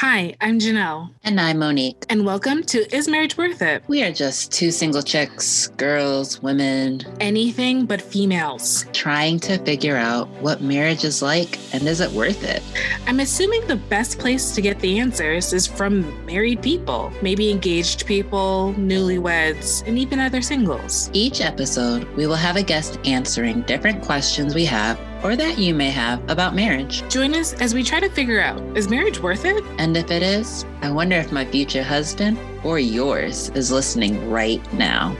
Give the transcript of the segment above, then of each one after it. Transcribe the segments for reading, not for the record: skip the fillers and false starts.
Hi, I'm Janelle. And I'm Monique. And welcome to Is Marriage Worth It? We are just two single chicks, girls, women. Anything but females. Trying to figure out what marriage is like and is it worth it? I'm assuming the best place to get the answers is from married people, maybe engaged people, newlyweds, and even other singles. Each episode, we will have a guest answering different questions we have or that you may have about marriage. Join us as we try to figure out, is marriage worth it? And if it is, I wonder if my future husband or yours is listening right now.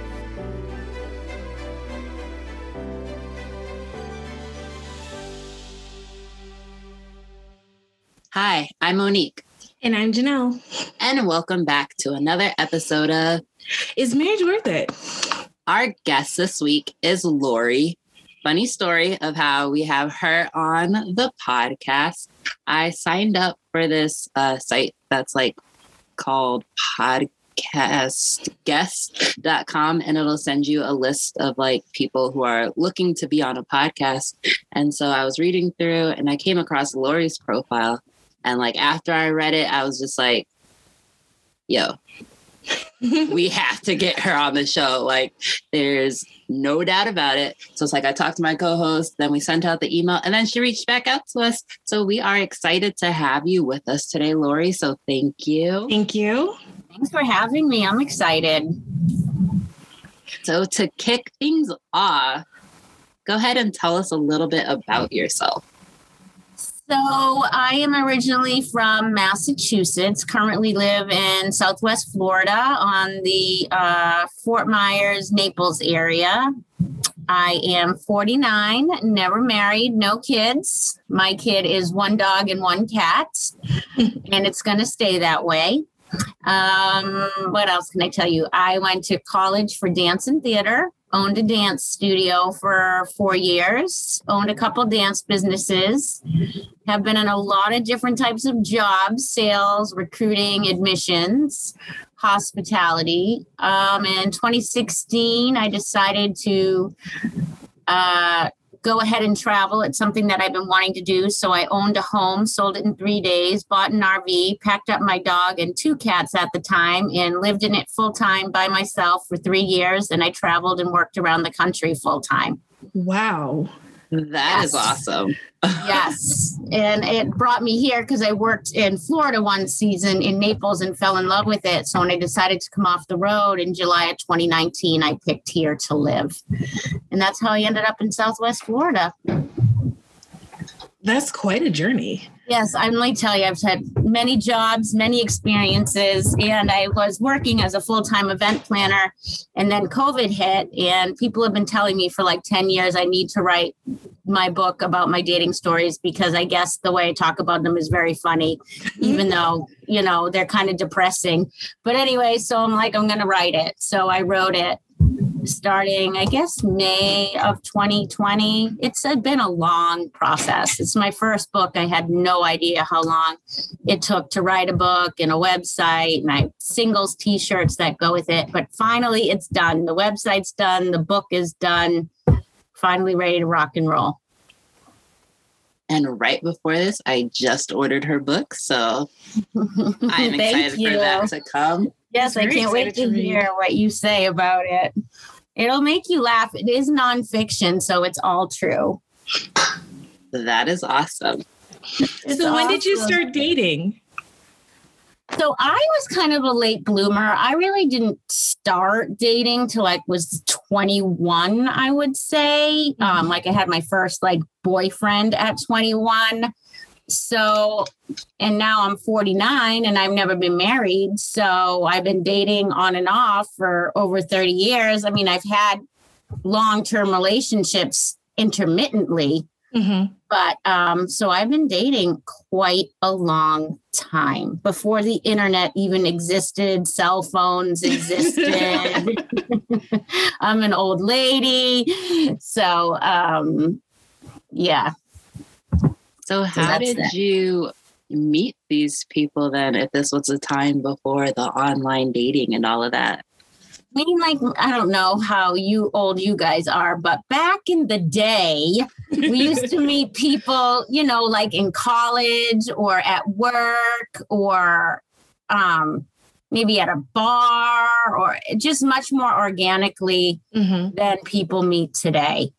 Hi, I'm Monique. And I'm Janelle. And welcome back to another episode of Is Marriage Worth It? Our guest this week is Lori. Funny story of how we have her on the podcast. I signed up for this site that's called podcastguests.com, and it'll send you a list of people who are looking to be on a podcast. And so I was reading through and I came across Lori's profile, and after I read it, I was just like, yo, we have to get her on the show. There's no doubt about it. So it's I talked to my co-host, then we sent out the email, and then she reached back out to us. So we are excited to have you with us today, Lori. So thank you. Thank you. Thanks for having me. I'm excited. So to kick things off, go ahead and tell us a little bit about yourself. So I am originally from Massachusetts, currently live in Southwest Florida on the Fort Myers, Naples area. I am 49, never married, no kids. My kid is one dog and one cat, and it's going to stay that way. What else can I tell you? I went to college for dance and theater. Owned a dance studio for 4 years, owned a couple dance businesses, have been in a lot of different types of jobs, sales, recruiting, admissions, hospitality. In 2016, I decided to go ahead and travel. It's something that I've been wanting to do. So I owned a home, sold it in 3 days, bought an RV, packed up my dog and 2 cats at the time, and lived in it full time by myself for 3 years. And I traveled and worked around the country full time. Wow. That is awesome. Yes. And it brought me here because I worked in Florida one season in Naples and fell in love with it. So when I decided to come off the road in July of 2019, I picked here to live. And that's how I ended up in Southwest Florida. That's quite a journey. Yes, I'm like tell you, I've had many jobs, many experiences, and I was working as a full-time event planner, and then COVID hit, and people have been telling me for 10 years I need to write my book about my dating stories because I guess the way I talk about them is very funny, even though, they're kind of depressing. But anyway, so I'm going to write it. So I wrote it. Starting, I guess, May of 2020. It's been a long process. It's my first book. I had no idea how long it took to write a book and a website, and I singles t-shirts that go with it. But finally, it's done. The website's done. The book is done. Finally ready to rock and roll. And right before this, I just ordered her book. So I'm excited for that to come. Yes, I can't wait to hear what you say about it. It'll make you laugh. It is nonfiction, so it's all true. That is awesome. So when did you start dating? So I was kind of a late bloomer. I really didn't start dating till I was 21, I would say. I had my first boyfriend at 21. So, and now I'm 49 and I've never been married. So I've been dating on and off for over 30 years. I mean, I've had long-term relationships intermittently, but so I've been dating quite a long time before the internet even existed. Cell phones existed. I'm an old lady. So, yeah. So how did you meet these people then, if this was a time before the online dating and all of that? I mean, like, I don't know how old you guys are, but back in the day, we used to meet people, you know, like in college or at work or maybe at a bar, or just much more organically than people meet today.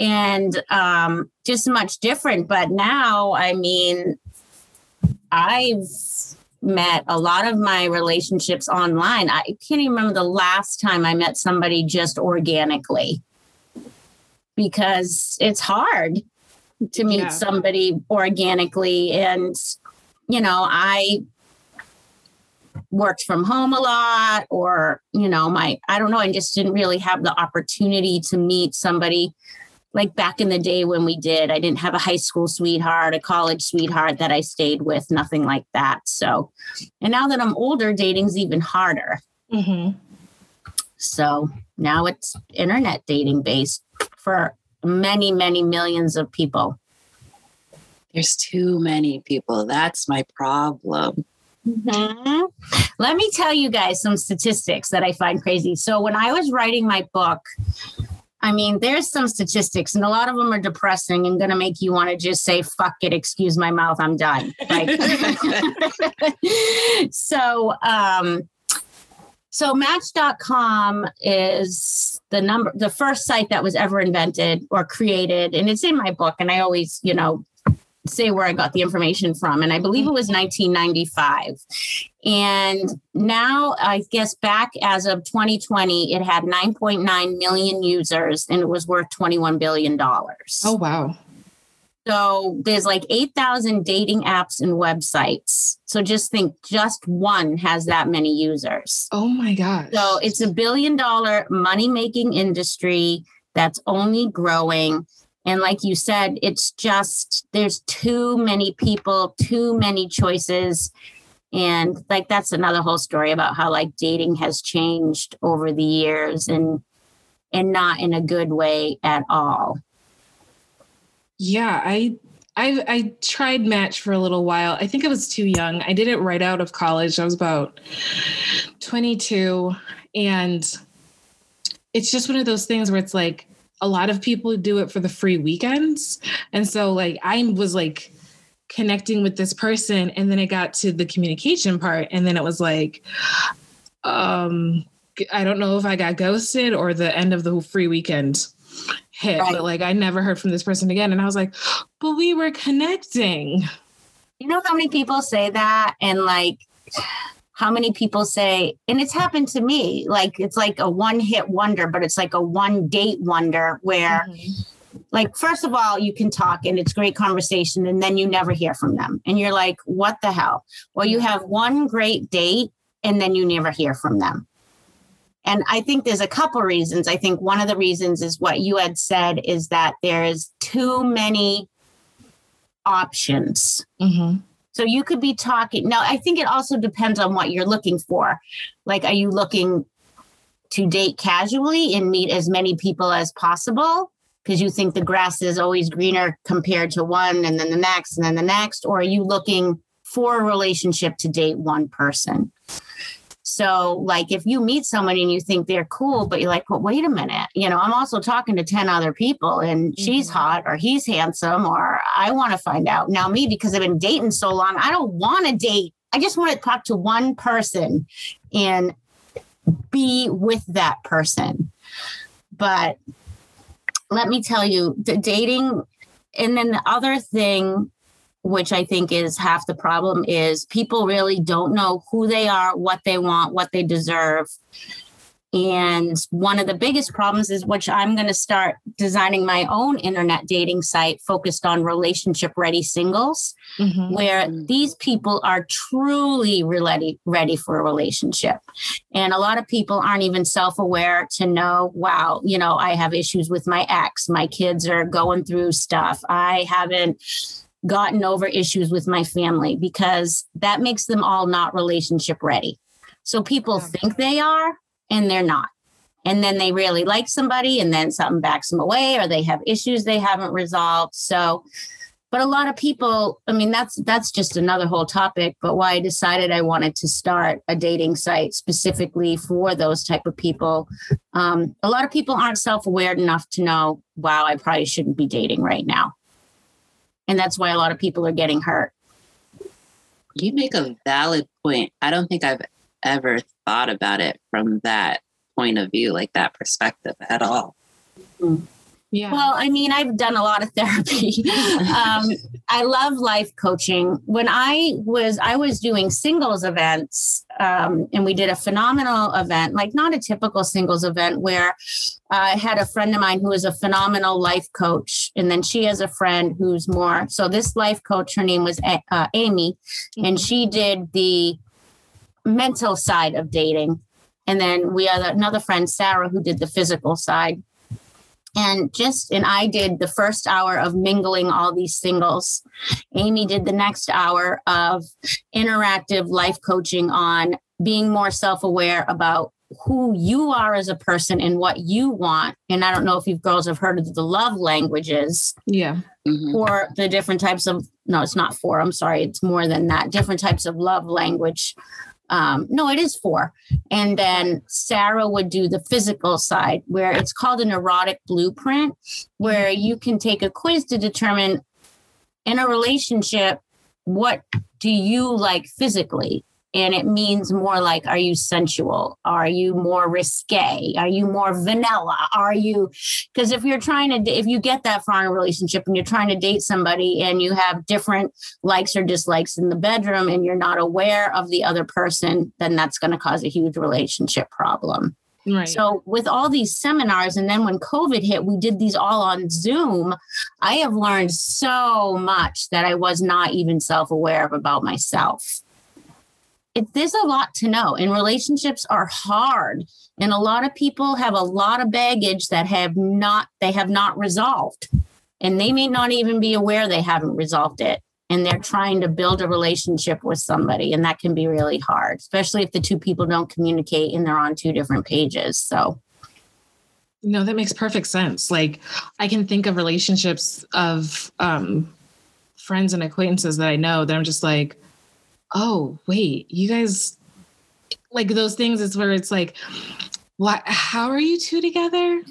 And just much different. But now, I mean, I've met a lot of my relationships online. I can't even remember the last time I met somebody just organically, because it's hard to meet somebody organically. And, you know, I worked from home a lot, or, you know, I just didn't really have the opportunity to meet somebody like back in the day when we did. I didn't have a high school sweetheart, a college sweetheart that I stayed with, nothing like that. So, and now that I'm older, dating's even harder. Mm-hmm. So now it's internet dating based for many, many millions of people. There's too many people. That's my problem. Mm-hmm. Let me tell you guys some statistics that I find crazy. So when I was writing my book, I mean, there's some statistics, and a lot of them are depressing and going to make you want to just say, fuck it, excuse my mouth, I'm done. Like, so match.com is the first site that was ever invented or created. And it's in my book. And I always, you know, say where I got the information from. And I believe it was 1995. And now I guess back as of 2020, it had 9.9 million users and it was worth $21 billion. Oh, wow. So there's like 8,000 dating apps and websites. So just think, just one has that many users. Oh my gosh. So it's $1 billion money-making industry that's only growing. And like you said, it's just, there's too many people, too many choices. And like, that's another whole story about how like dating has changed over the years, and not in a good way at all. Yeah, I tried Match for a little while. I think I was too young. I did it right out of college. I was about 22. And it's just one of those things where it's like, a lot of people do it for the free weekends. And so like, I was like connecting with this person, and then it got to the communication part. And then it was like, I don't know if I got ghosted or the end of the free weekend hit, right. But like, I never heard from this person again. And I was like, but we were connecting. You know how many people say that? And like, how many people say, and it's happened to me, like, it's like a one hit wonder, but it's like a one date wonder where like, first of all, you can talk and it's great conversation, and then you never hear from them. And you're like, what the hell? Well, you have one great date and then you never hear from them. And I think there's a couple reasons. I think one of the reasons is what you had said, is that there is too many options. Mm-hmm. So you could be talking. Now, I think it also depends on what you're looking for. Like, are you looking to date casually and meet as many people as possible because you think the grass is always greener compared to one, and then the next, and then the next? Or are you looking for a relationship to date one person? So like, if you meet someone and you think they're cool, but you're like, well, wait a minute, you know, I'm also talking to 10 other people, and she's hot or he's handsome, or I want to find out. Now me, because I've been dating so long, I don't want to date. I just want to talk to one person and be with that person. But let me tell you, the dating. And then the other thing, which I think is half the problem, is people really don't know who they are, what they want, what they deserve. And one of the biggest problems is, which I'm going to start designing my own internet dating site focused on relationship ready singles, where these people are truly ready for a relationship. And a lot of people aren't even self-aware to know, wow, you know, I have issues with my ex, my kids are going through stuff, I haven't gotten over issues with my family, because that makes them all not relationship ready. So people think they are, and they're not. And then they really like somebody, and then something backs them away, or they have issues they haven't resolved. So But a lot of people, I mean, that's just another whole topic, but why I decided I wanted to start a dating site specifically for those type of people. A lot of people aren't self-aware enough to know, wow, I probably shouldn't be dating right now. And that's why a lot of people are getting hurt. You make a valid point. I don't think I've ever thought about it from that point of view, like that perspective at all. Mm-hmm. Yeah. Well, I mean, I've done a lot of therapy. I love life coaching. When I was doing singles events, and we did a phenomenal event, like not a typical singles event, where I had a friend of mine who is a phenomenal life coach. And then she has a friend who's more. So this life coach, her name was Amy, and she did the mental side of dating. And then we had another friend, Sarah, who did the physical side. And I did the first hour of mingling all these singles. Amy did the next hour of interactive life coaching on being more self-aware about who you are as a person and what you want. And I don't know if you girls have heard of the love languages. Yeah. Mm-hmm. Or the different types of, no, it's not four. I'm sorry. It's more than that. Different types of love language. No, it is four. And then Sarah would do the physical side, where it's called an erotic blueprint, where you can take a quiz to determine in a relationship, what do you like physically? And it means more like, are you sensual? Are you more risque? Are you more vanilla? Because if you get that far in a relationship and you're trying to date somebody and you have different likes or dislikes in the bedroom and you're not aware of the other person, then that's going to cause a huge relationship problem. Right. So with all these seminars, and then when COVID hit, we did these all on Zoom. I have learned so much that I was not even self-aware of about myself. There's a lot to know, and relationships are hard, and a lot of people have a lot of baggage that they have not resolved, and they may not even be aware they haven't resolved it, and they're trying to build a relationship with somebody, and that can be really hard, especially if the two people don't communicate and they're on two different pages. So. No, that makes perfect sense. Like, I can think of relationships of friends and acquaintances that I know that I'm just like, oh, wait, you guys, like those things is where it's like, what, how are you two together?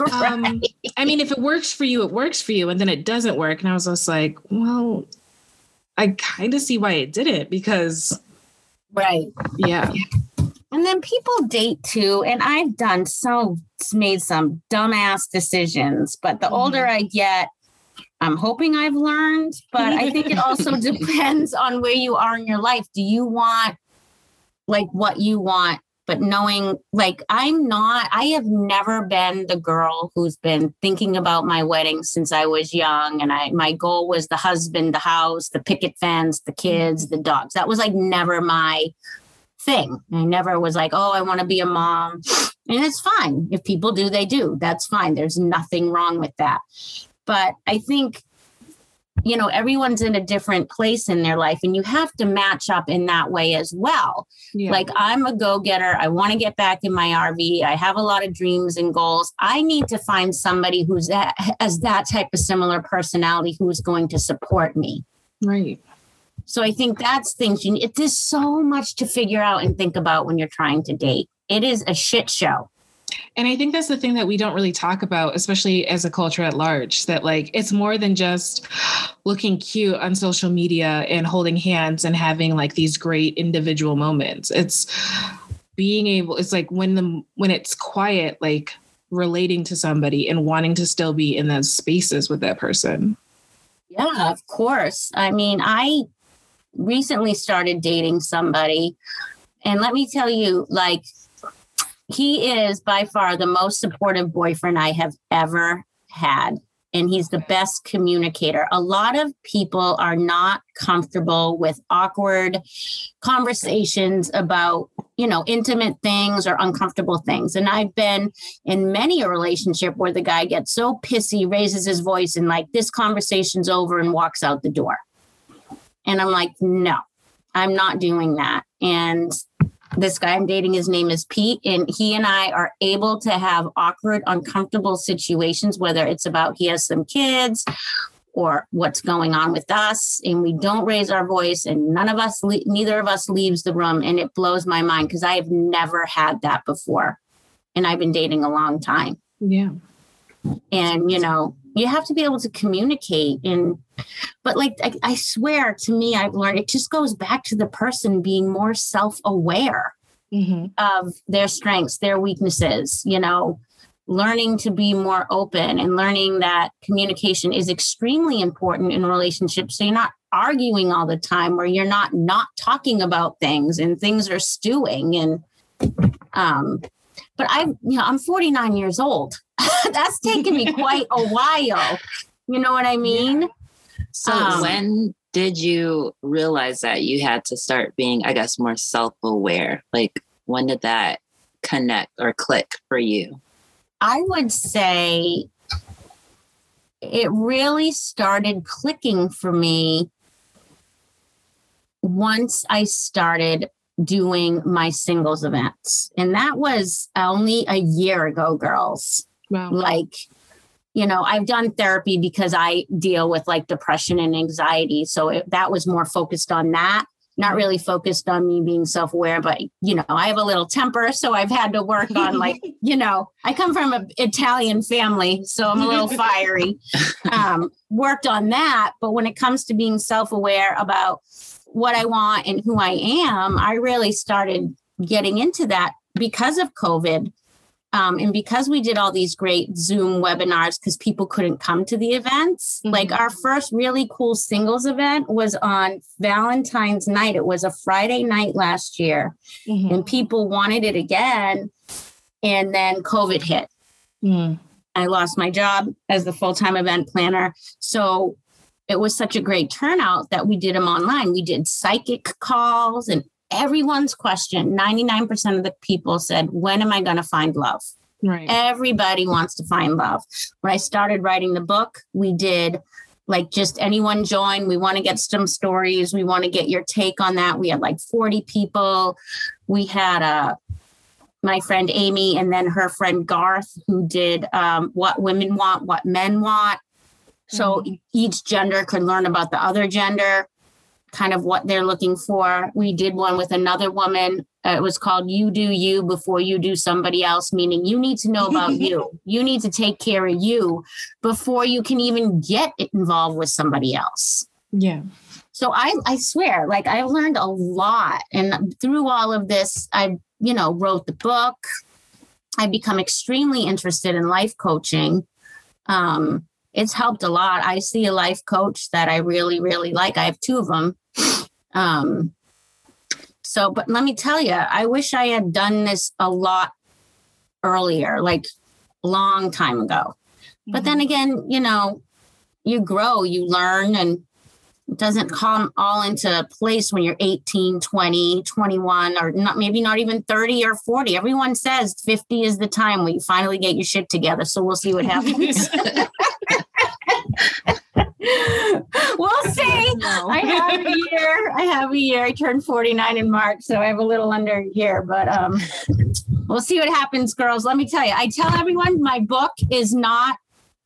Right. I mean, if it works for you, it works for you. And then it doesn't work. And I was just like, well, I kind of see why it didn't, because. Right. Yeah. And then people date too. And I've made some dumbass decisions, but the older I get, I'm hoping I've learned, but I think it also depends on where you are in your life. Do you want like what you want? But knowing, like, I have never been the girl who's been thinking about my wedding since I was young. And my goal was the husband, the house, the picket fence, the kids, the dogs. That was like never my thing. I never was like, oh, I want to be a mom. And it's fine. If people do, they do. That's fine. There's nothing wrong with that. But I think, you know, everyone's in a different place in their life, and you have to match up in that way as well. Yeah. Like, I'm a go-getter. I want to get back in my RV. I have a lot of dreams and goals. I need to find somebody who's as that type of similar personality who's going to support me. Right. So I think that's things you need. It is so much to figure out and think about when you're trying to date. It is a shit show. And I think that's the thing that we don't really talk about, especially as a culture at large, that like, it's more than just looking cute on social media and holding hands and having like these great individual moments. It's like when it's quiet, like relating to somebody and wanting to still be in those spaces with that person. Yeah, of course. I mean, I recently started dating somebody, and let me tell you, like, he is by far the most supportive boyfriend I have ever had. And he's the best communicator. A lot of people are not comfortable with awkward conversations about, you know, intimate things or uncomfortable things. And I've been in many a relationship where the guy gets so pissy, raises his voice, and like, this conversation's over, and walks out the door. And I'm like, no, I'm not doing that. And this guy I'm dating, his name is Pete, and he and I are able to have awkward, uncomfortable situations, whether it's about he has some kids or what's going on with us, and we don't raise our voice, and neither of us leaves the room. And it blows my mind because I've never had that before. And I've been dating a long time. Yeah. And, you know, you have to be able to communicate. But like, I swear, to me, I've learned it just goes back to the person being more self-aware mm-hmm. of their strengths, their weaknesses, you know, learning to be more open and learning that communication is extremely important in relationships. So you're not arguing all the time, or you're not talking about things and things are stewing. And, but I'm 49 years old. That's taken me quite a while. You know what I mean? Yeah. So when did you realize that you had to start being, I guess, more self-aware? Like, when did that connect or click for you? I would say it really started clicking for me once I started doing my singles events. And that was only a year ago, girls. Wow. Like, you know, I've done therapy because I deal with like depression and anxiety. So that was more focused on that. Not really focused on me being self-aware, but, you know, I have a little temper, so I've had to work on like, you know, I come from an Italian family, so I'm a little fiery, worked on that. But when it comes to being self-aware about what I want and who I am, I really started getting into that because of COVID. And because we did all these great Zoom webinars because people couldn't come to the events, mm-hmm. like our first really cool singles event was on Valentine's night. It was a Friday night last year mm-hmm. and people wanted it again. And then COVID hit. Mm. I lost my job as the full-time event planner. So it was such a great turnout that we did them online. We did psychic calls, and everyone's question, 99% of the people said, when am I going to find love? Right. Everybody wants to find love. When I started writing the book, we did like just anyone join. We want to get some stories. We want to get your take on that. We had like 40 people. We had my friend Amy and then her friend Garth, who did what women want, what men want. So mm-hmm. each gender could learn about the other gender, kind of what they're looking for. We did one with another woman. It was called You Do You Before You Do Somebody Else, meaning you need to know about you. You need to take care of you before you can even get involved with somebody else. Yeah. So I swear, like, I learned a lot. And through all of this, I, you know, wrote the book. I become extremely interested in life coaching. It's helped a lot. I see a life coach that I really, really like. I have two of them. But let me tell you, I wish I had done this a lot earlier, like long time ago. Mm-hmm. But then again, you know, you grow, you learn, and it doesn't come all into place when you're 18, 20, 21, or maybe not even 30 or 40. Everyone says 50 is the time where you finally get your shit together. So we'll see what happens. We'll see. No. I have a year. I turned 49 in March, so I have a little under a year, but we'll see what happens, girls. Let me tell you, I tell everyone my book is not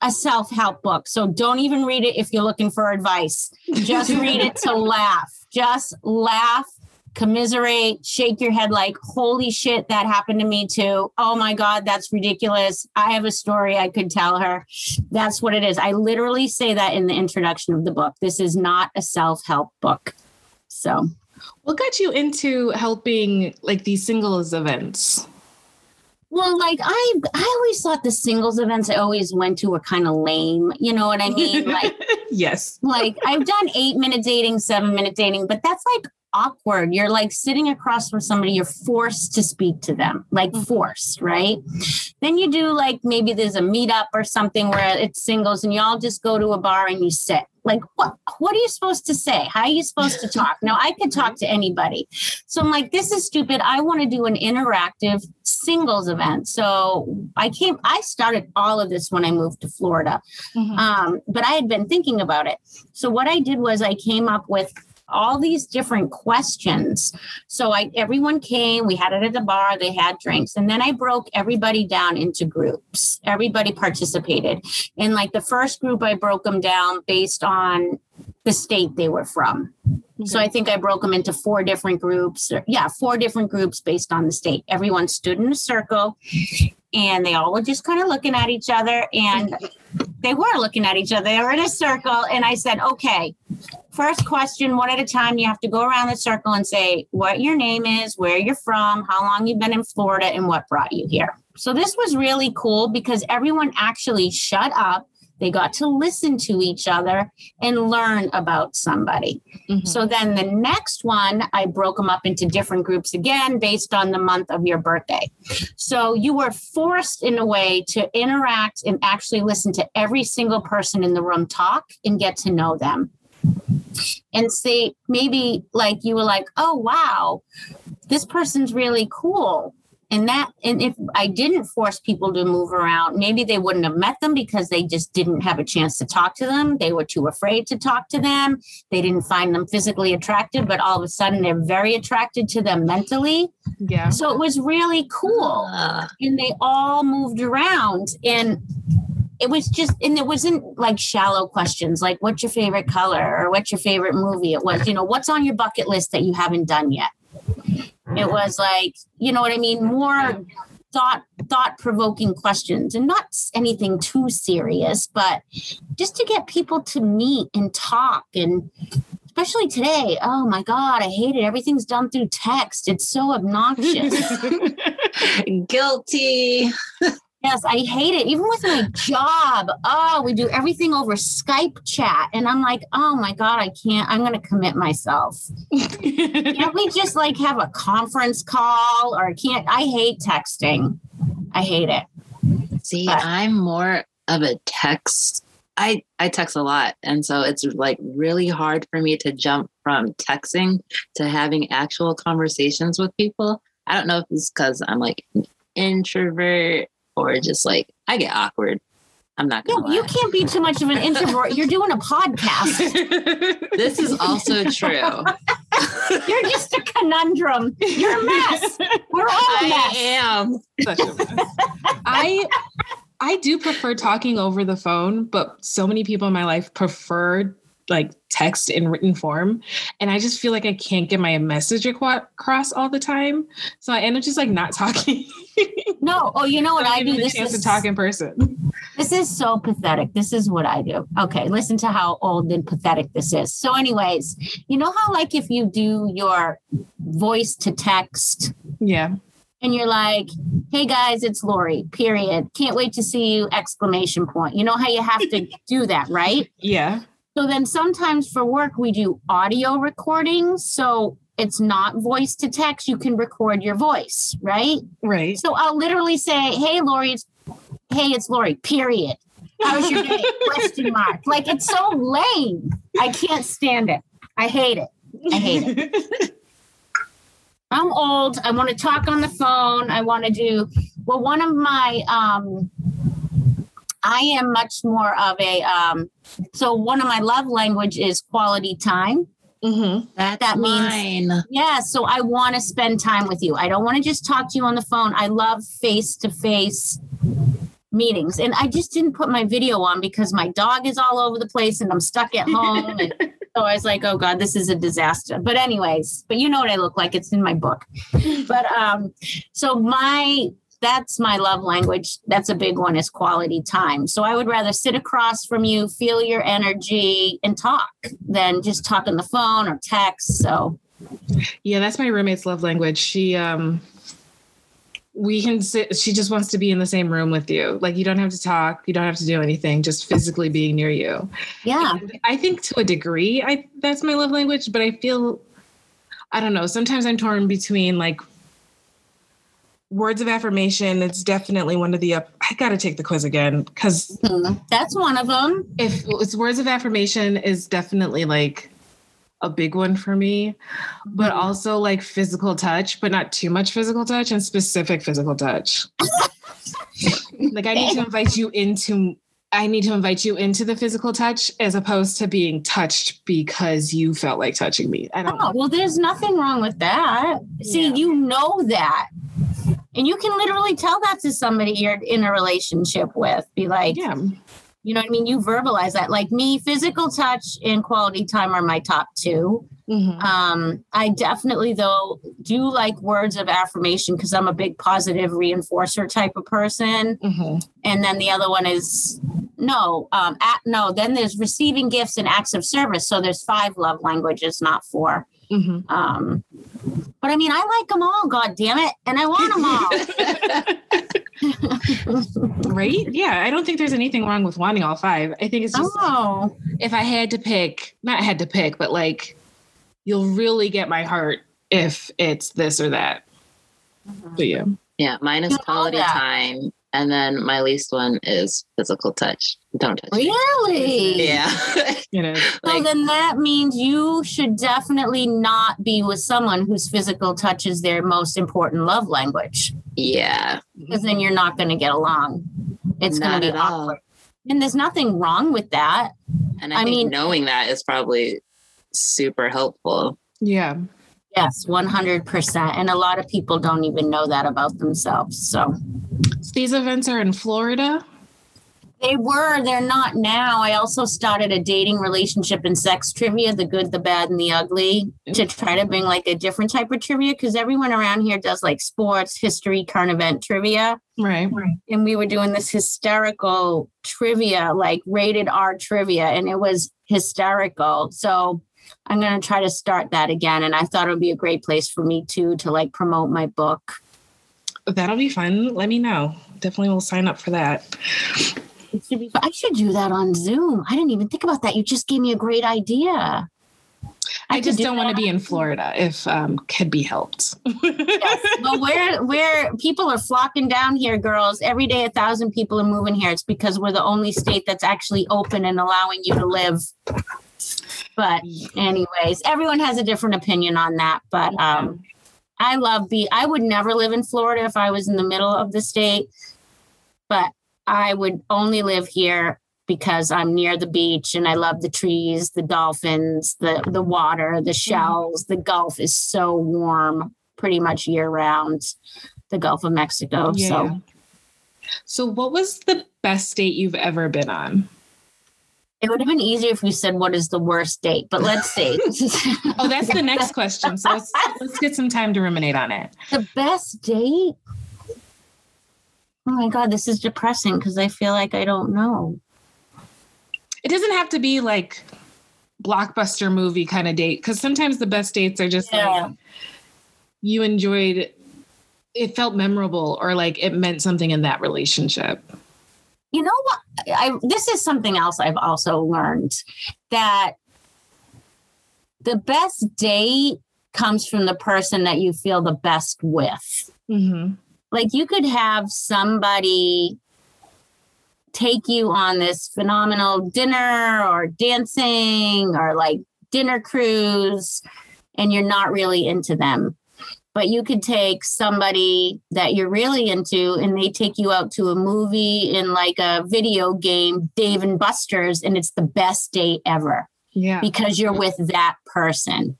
a self-help book, so don't even read it if you're looking for advice. Just read it to laugh. Just laugh, commiserate, shake your head like, holy shit, that happened to me too. Oh my God, that's ridiculous. I have a story I could tell her. That's what it is. I literally say that in the introduction of the book. This is not a self-help book. So what got you into helping like these singles events? Well, like I always thought the singles events I always went to were kind of lame. You know what I mean? Like, yes. Like I've done 8-minute dating, 7-minute dating, but that's like awkward. You're like sitting across from somebody, you're forced to speak to them, like forced, right? Then you do like, maybe there's a meetup or something where it's singles and y'all just go to a bar and you sit. Like, what are you supposed to say? How are you supposed to talk? Now, I could talk to anybody. So I'm like, this is stupid. I want to do an interactive singles event. So I started all of this when I moved to Florida, but I had been thinking about it. So what I did was I came up with all these different questions. So everyone came, we had it at the bar, they had drinks. And then I broke everybody down into groups. Everybody participated. And like the first group, I broke them down based on the state they were from. Okay. So I think I broke them into four different groups based on the state. Everyone stood in a circle and they all were just kind of looking at each other. And they were looking at each other. They were in a circle. And I said, okay, first question, one at a time. You have to go around the circle and say what your name is, where you're from, how long you've been in Florida, and what brought you here. So this was really cool because everyone actually shut up. They got to listen to each other and learn about somebody. Mm-hmm. So then the next one, I broke them up into different groups again, based on the month of your birthday. So you were forced in a way to interact and actually listen to every single person in the room talk and get to know them. And see, maybe like you were like, oh, wow, this person's really cool. And if I didn't force people to move around, maybe they wouldn't have met them because they just didn't have a chance to talk to them. They were too afraid to talk to them. They didn't find them physically attractive, but all of a sudden they're very attracted to them mentally. Yeah. So it was really cool. And they all moved around and it was just, and it wasn't like shallow questions, like what's your favorite color or what's your favorite movie? It was, what's on your bucket list that you haven't done yet? It was like, you know what I mean? More thought-provoking questions and not anything too serious, but just to get people to meet and talk. And especially today, oh my God, I hate it. Everything's done through text. It's so obnoxious. Guilty. Yes, I hate it. Even with my job, we do everything over Skype chat. And I'm like, oh my God, I can't, I'm going to commit myself. Can't we just like have a conference call I hate texting. I hate it. See, I'm more of a text. I text a lot. And so it's like really hard for me to jump from texting to having actual conversations with people. I don't know if it's because I'm like an introvert. Or just like, I get awkward. I'm not going to lie. You can't be too much of an introvert. You're doing a podcast. This is also true. You're just a conundrum. You're a mess. We're all a mess. I am. Such a mess. I do prefer talking over the phone, but so many people in my life prefer like text in written form. And I just feel like I can't get my message across all the time. So I end up just like not talking. No. Oh, you know what I do? This chance to talk in person. This is so pathetic. This is what I do. Okay. Listen to how old and pathetic this is. So anyways, you know how like if you do your voice to text. Yeah. And you're like, hey guys, it's Lori, period. Can't wait to see you, ! You know how you have to do that, right? Yeah. So then sometimes for work, we do audio recordings. So it's not voice to text. You can record your voice, right? Right. So I'll literally say, hey, it's Lori, period. How's your day? ? Like, it's so lame. I can't stand it. I hate it. I'm old. I want to talk on the phone. I want to do, well, one of my, I am much more of a, so one of my love language is quality time. Mm-hmm. That means, yeah, so I want to spend time with you. I don't want to just talk to you on the phone. I love face-to-face meetings. And I just didn't put my video on because my dog is all over the place and I'm stuck at home. And so I was like, oh God, this is a disaster. But anyways, but you know what I look like. It's in my book. But that's my love language. That's a big one, is quality time. So I would rather sit across from you, feel your energy, and talk than just talk on the phone or text. So, yeah, that's my roommate's love language. We can sit. She just wants to be in the same room with you. Like, you don't have to talk. You don't have to do anything. Just physically being near you. Yeah, and I think to a degree, that's my love language. But I feel, I don't know. Sometimes I'm torn between like. Words of affirmation, it's definitely one of the I got to take the quiz again because that's one of them. If it's words of affirmation is definitely like a big one for me, but also like physical touch, but not too much physical touch and specific physical touch. Like I need to invite you into I need to invite you into the physical touch as opposed to being touched because you felt like touching me. Well, there's nothing wrong with that. See, you know that. And you can literally tell that to somebody you're in a relationship with. Be like, you know what I mean? You verbalize that. Like me, physical touch and quality time are my top two. Mm-hmm. I definitely, though, do like words of affirmation because I'm a big positive reinforcer type of person. Mm-hmm. And then the other one is then there's receiving gifts and acts of service. So there's 5 love languages, not 4. Mm-hmm. But I mean, I like them all, God damn it. And I want them all. Right? Yeah. I don't think there's anything wrong with wanting all 5. I think it's just if I had to pick, but like, you'll really get my heart if it's this or that. But yeah. Yeah. Mine is quality time. And then my least one is physical touch. Don't touch me. Really? Yeah. You know, well, then that means you should definitely not be with someone whose physical touch is their most important love language. Yeah. Because then you're not going to get along. It's going to be awkward. And there's nothing wrong with that. And I think knowing that is probably super helpful. Yeah. Yes, 100%. And a lot of people don't even know that about themselves. So these events are in Florida? They were. They're not now. I also started a dating, relationship, and sex trivia, the good, the bad, and the ugly, to try to bring like a different type of trivia because everyone around here does like sports, history, current event trivia. Right. And we were doing this hysterical trivia, like rated R trivia, and it was hysterical. So I'm going to try to start that again. And I thought it would be a great place for me too, to like promote my book. That'll be fun. Let me know. Definitely will sign up for that. It should be fun. I should do that on Zoom. I didn't even think about that. You just gave me a great idea. I just don't want to be in Florida if could be helped. Yes. Well, where people are flocking down here, girls, every day 1,000 people are moving here. It's because we're the only state that's actually open and allowing you to live. But anyways, everyone has a different opinion on that. But I love I would never live in Florida if I was in the middle of the state. But I would only live here because I'm near the beach and I love the trees, the dolphins, the water, the shells. The Gulf is so warm pretty much year round, the Gulf of Mexico. Yeah. So what was the best date you've ever been on? It would have been easier if you said, what is the worst date? But let's see. Oh, that's the next question. So let's get some time to ruminate on it. The best date? Oh, my God, this is depressing because I feel like I don't know. It doesn't have to be like blockbuster movie kind of date because sometimes the best dates are just like you enjoyed, it felt memorable or like it meant something in that relationship. You know what? This is something else I've also learned, that the best date comes from the person that you feel the best with. Mm-hmm. Like you could have somebody take you on this phenomenal dinner or dancing or like dinner cruise and you're not really into them. But you could take somebody that you're really into and they take you out to a movie in like a video game, Dave and Buster's, and it's the best date ever. Yeah. Because you're with that person.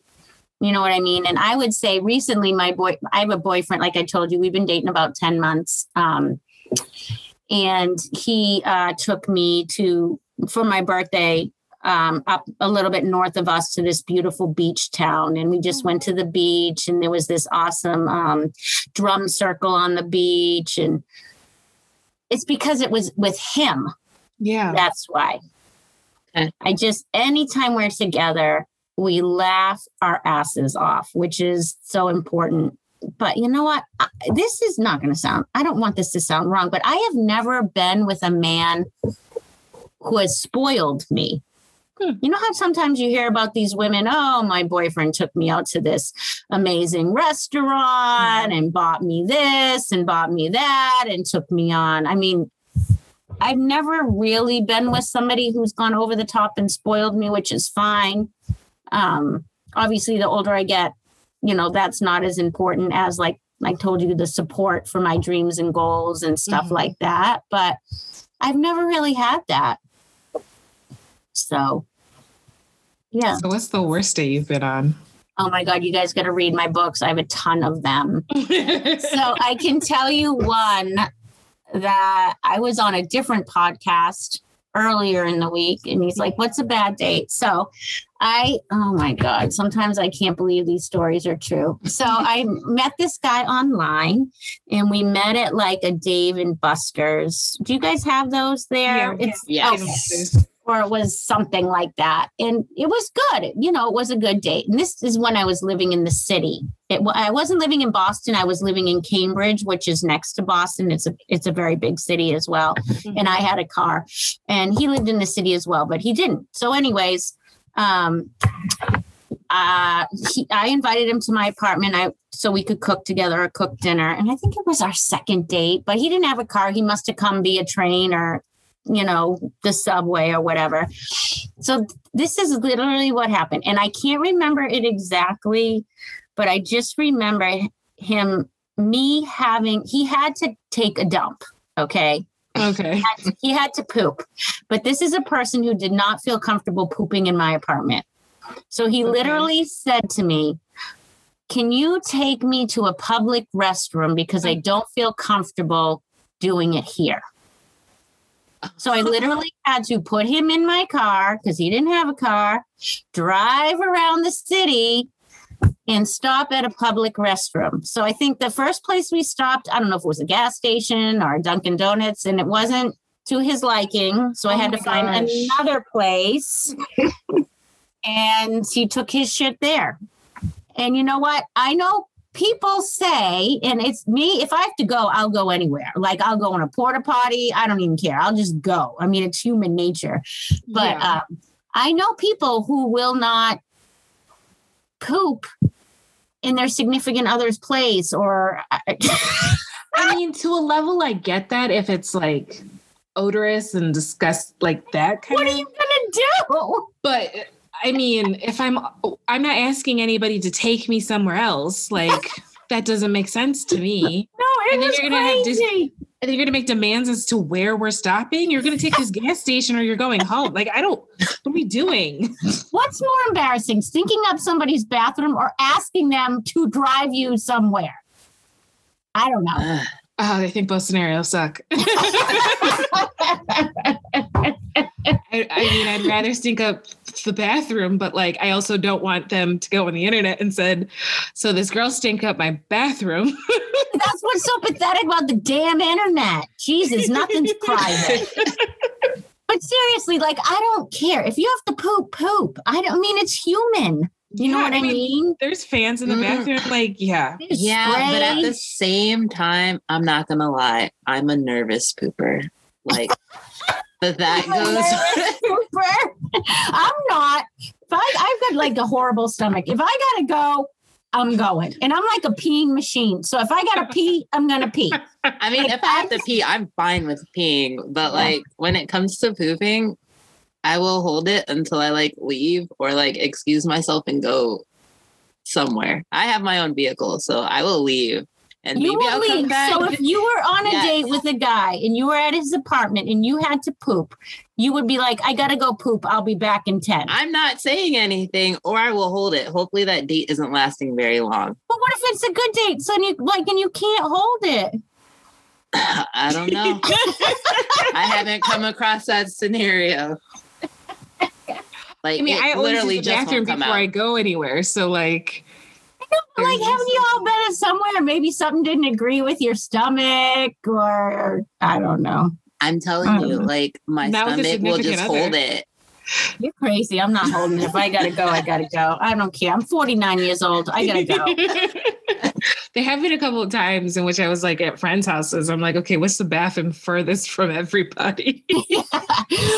You know what I mean? And I would say recently I have a boyfriend, like I told you, we've been dating about 10 months. And he took me for my birthday, up a little bit north of us to this beautiful beach town. And we just went to the beach and there was this awesome drum circle on the beach. And it's because it was with him. Yeah. That's why. Okay. Anytime we're together, we laugh our asses off, which is so important. But you know what? This is not going to sound, I don't want this to sound wrong, but I have never been with a man who has spoiled me. You know how sometimes you hear about these women, oh, my boyfriend took me out to this amazing restaurant and bought me this and bought me that and took me on. I mean, I've never really been with somebody who's gone over the top and spoiled me, which is fine. Obviously, the older I get, you know, that's not as important as like I told you, the support for my dreams and goals and stuff like that. But I've never really had that. So, yeah. So what's the worst date you've been on? Oh my God, you guys got to read my books. I have a ton of them. So I can tell you one that I was on a different podcast earlier in the week, and he's like, what's a bad date? So oh my God, sometimes I can't believe these stories are true. So I met this guy online, and we met at like a Dave and Buster's. Do you guys have those there? Yeah. Yes. Okay. Or it was something like that. And it was good. You know, it was a good date. And this is when I was living in the city. I wasn't living in Boston. I was living in Cambridge, which is next to Boston. It's a very big city as well. Mm-hmm. And I had a car, and he lived in the city as well, but he didn't. So anyways, I invited him to my apartment so we could cook together, a cook dinner. And I think it was our second date, but he didn't have a car. He must have come via train or, you know, the subway or whatever. So this is literally what happened. And I can't remember it exactly, but I just remember he had to take a dump. Okay. He had to poop, but this is a person who did not feel comfortable pooping in my apartment. So he literally said to me, can you take me to a public restroom? Because I don't feel comfortable doing it here. So I literally had to put him in my car, because he didn't have a car, drive around the city, and stop at a public restroom. So I think the first place we stopped, I don't know if it was a gas station or a Dunkin' Donuts, and it wasn't to his liking. So I had to find another place. And he took his shit there. And you know what? I know people say, and it's me, if I have to go, I'll go anywhere. Like, I'll go on a porta potty. I don't even care. I'll just go. I mean, it's human nature. But yeah. I know people who will not poop in their significant other's place or... I mean, to a level, I get that if it's like odorous and disgust, like that kind of... What are you going to do? But... I mean, if I'm not asking anybody to take me somewhere else. Like, that doesn't make sense to me. No, I think you're going to make demands as to where we're stopping. You're going to take this gas station or you're going home. Like, what are we doing? What's more embarrassing, stinking up somebody's bathroom or asking them to drive you somewhere? I don't know. I think both scenarios suck. I mean, I'd rather stink up the bathroom, but like, I also don't want them to go on the internet and said, so this girl stink up my bathroom. That's what's so pathetic about the damn internet. Jesus, nothing's private. But seriously, like, I don't care. If you have to poop, poop. I mean, it's human. You know what I mean? There's fans in the bathroom. Like, yeah. But at the same time, I'm not going to lie. I'm a nervous pooper. Like, I'm not. I've got like a horrible stomach. If I gotta go, I'm going, and I'm like a peeing machine. So if I gotta pee, I'm gonna pee. I mean, if I have to pee, I'm fine with peeing. But like, when it comes to pooping, I will hold it until I like leave or like excuse myself and go somewhere. I have my own vehicle, so I will leave. And you will leave. So if you were on a date with a guy and you were at his apartment and you had to poop, you would be like, I got to go poop. I'll be back in 10. I'm not saying anything, or I will hold it. Hopefully that date isn't lasting very long. But what if it's a good date? So you can't hold it. I don't know. I haven't come across that scenario. Like, I mean, I literally just bathroom before I go anywhere. So like. Like, haven't you all been somewhere? Maybe something didn't agree with your stomach, or I don't know. I'm telling you, like, my stomach will just hold it. You're crazy. I'm not holding it. If I gotta go, I gotta go. I don't care. I'm 49 years old. I gotta go. There have been a couple of times in which I was like at friends' houses. I'm like, okay, what's the bathroom furthest from everybody? Yeah.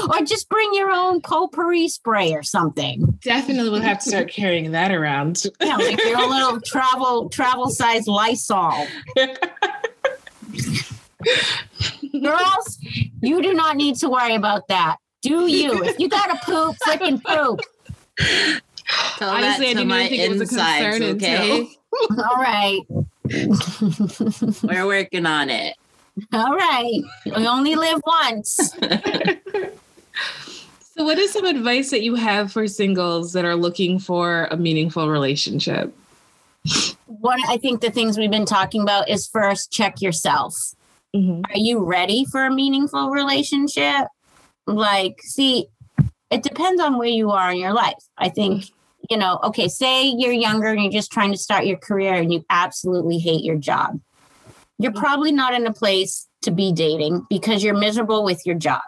Or just bring your own potpourri spray or something. Definitely will have to start carrying that around. Yeah, like your own little travel size Lysol. Girls, you do not need to worry about that. Do you? If you gotta poop, freaking poop. Tell honestly, I didn't even think it was a concern. Okay. All right. We're working on it. All right. We only live once. So what is some advice that you have for singles that are looking for a meaningful relationship? One, I think the things we've been talking about is first, check yourself. Mm-hmm. Are you ready for a meaningful relationship? Like, see, it depends on where you are in your life. I think, you know, okay, say you're younger and you're just trying to start your career and you absolutely hate your job. You're probably not in a place to be dating because you're miserable with your job.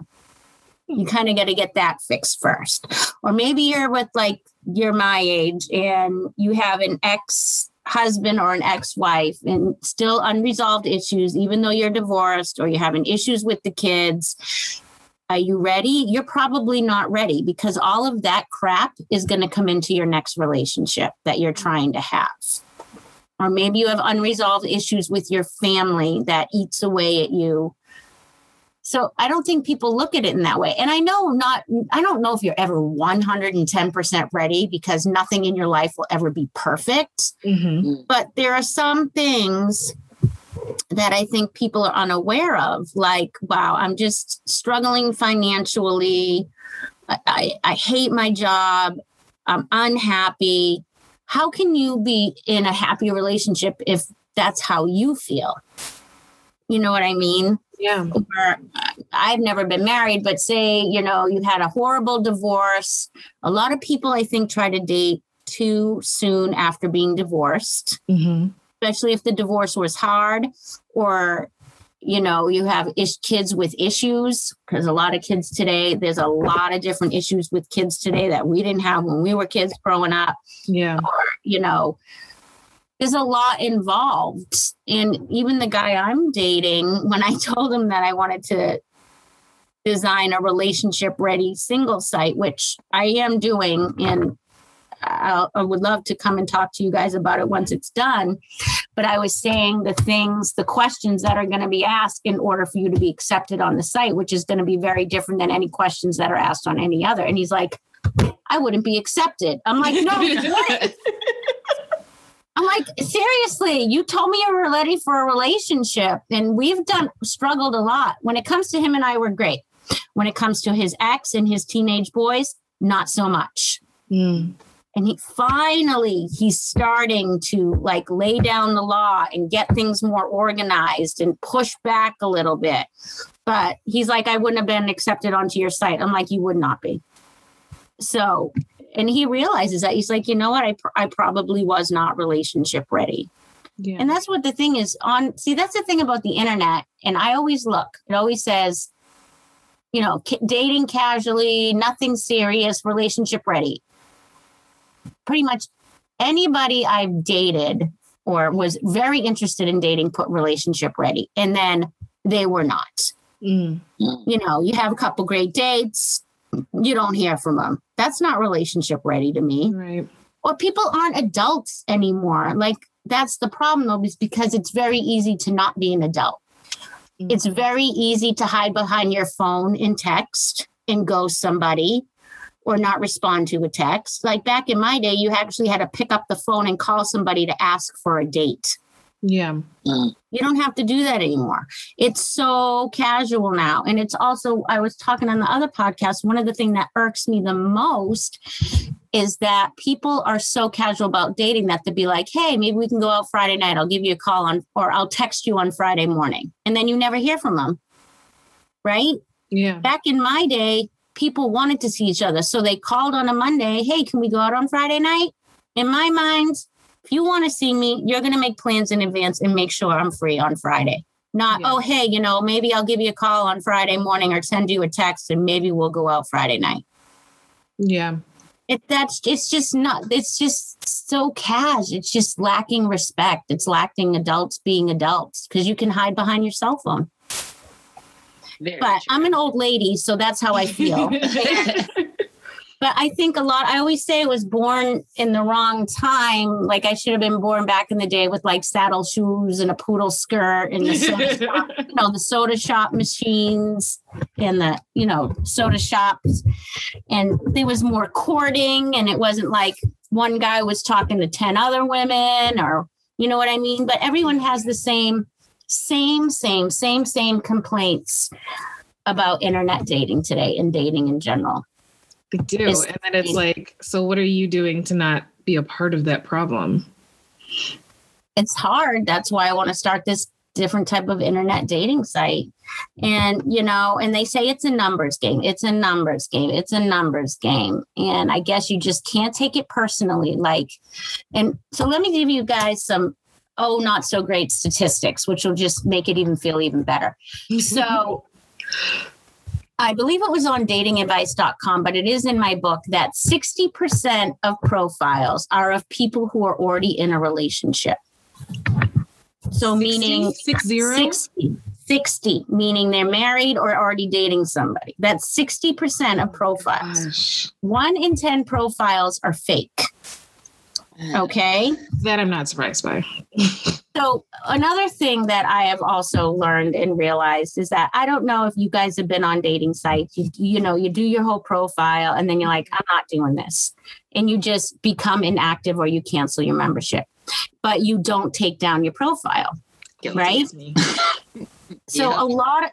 You kind of got to get that fixed first. Or maybe you're with, like, you're my age and you have an ex-husband or an ex-wife and still unresolved issues, even though you're divorced or you're having issues with the kids. Are you ready? You're probably not ready because all of that crap is going to come into your next relationship that you're trying to have. Or maybe you have unresolved issues with your family that eats away at you. So I don't think people look at it in that way. And I don't know if you're ever 110% ready because nothing in your life will ever be perfect. Mm-hmm. But there are some things that I think people are unaware of, like, wow, I'm just struggling financially. I hate my job. I'm unhappy. How can you be in a happy relationship if that's how you feel? You know what I mean? Yeah. Or I've never been married, but say, you know, you had a horrible divorce. A lot of people, I think, try to date too soon after being divorced, mm-hmm. especially if the divorce was hard or, you know, you have kids with issues, because a lot of kids today, there's a lot of different issues with kids today that we didn't have when we were kids growing up. Yeah. Or, you know, there's a lot involved. And even the guy I'm dating, when I told him that I wanted to design a relationship ready single site, which I am doing, and I would love to come and talk to you guys about it once it's done. But I was saying the questions that are going to be asked in order for you to be accepted on the site, which is going to be very different than any questions that are asked on any other. And he's like, I wouldn't be accepted. I'm like, no, you wouldn't. I'm like, seriously, you told me you were ready for a relationship, and we've struggled a lot. When it comes to him and I, we're great. When it comes to his ex and his teenage boys, not so much. Mm. And he's starting to, like, lay down the law and get things more organized and push back a little bit. But he's like, I wouldn't have been accepted onto your site. I'm like, you would not be. So, and he realizes that. He's like, you know what? I probably was not relationship ready. Yeah. And that's what the thing is on. See, that's the thing about the internet. And I always look, it always says, you know, dating casually, nothing serious, relationship ready. Pretty much anybody I've dated or was very interested in dating put relationship ready. And then they were not. Mm. You know, you have a couple great dates. You don't hear from them. That's not relationship ready to me. Right. Or people aren't adults anymore. Like, that's the problem, though, is because it's very easy to not be an adult. Mm. It's very easy to hide behind your phone and text and ghost somebody. Or not respond to a text. Like, back in my day, you actually had to pick up the phone and call somebody to ask for a date. Yeah. You don't have to do that anymore. It's so casual now. And it's also, I was talking on the other podcast, one of the things that irks me the most is that people are so casual about dating that they'd be like, hey, maybe we can go out Friday night. I'll give you a call or I'll text you on Friday morning. And then you never hear from them. Right? Yeah. Back in my day, people wanted to see each other. So they called on a Monday. Hey, can we go out on Friday night? In my mind, if you want to see me, you're going to make plans in advance and make sure I'm free on Friday. Not, yeah. Oh, hey, you know, maybe I'll give you a call on Friday morning or send you a text and maybe we'll go out Friday night. Yeah. It's just so cash. It's just lacking respect. It's lacking adults being adults because you can hide behind your cell phone. Very true. I'm an old lady, so that's how I feel. But I think I always say I was born in the wrong time. Like, I should have been born back in the day with, like, saddle shoes and a poodle skirt and the soda shop, you know, the soda shop machines and the, you know, soda shops. And there was more courting, and it wasn't like one guy was talking to 10 other women or, you know what I mean? But everyone has the same same complaints about internet dating today and dating in general. They do. And then it's like, so what are you doing to not be a part of that problem? It's hard. That's why I want to start this different type of internet dating site. And, you know, and they say it's a numbers game. It's a numbers game. It's a numbers game. And I guess you just can't take it personally. Like, and so let me give you guys some, not so great statistics, which will just make it even feel even better. So I believe it was on datingadvice.com, but it is in my book that 60% of profiles are of people who are already in a relationship. So 60, meaning 60, meaning they're married or already dating somebody. That's 60% of profiles. Gosh. 1 in 10 profiles are fake. Okay. That I'm not surprised by. So another thing that I have also learned and realized is that I don't know if you guys have been on dating sites. You know, you do your whole profile and then you're like, I'm not doing this. And you just become inactive or you cancel your membership, but you don't take down your profile. Guilty, right? So yeah. a lot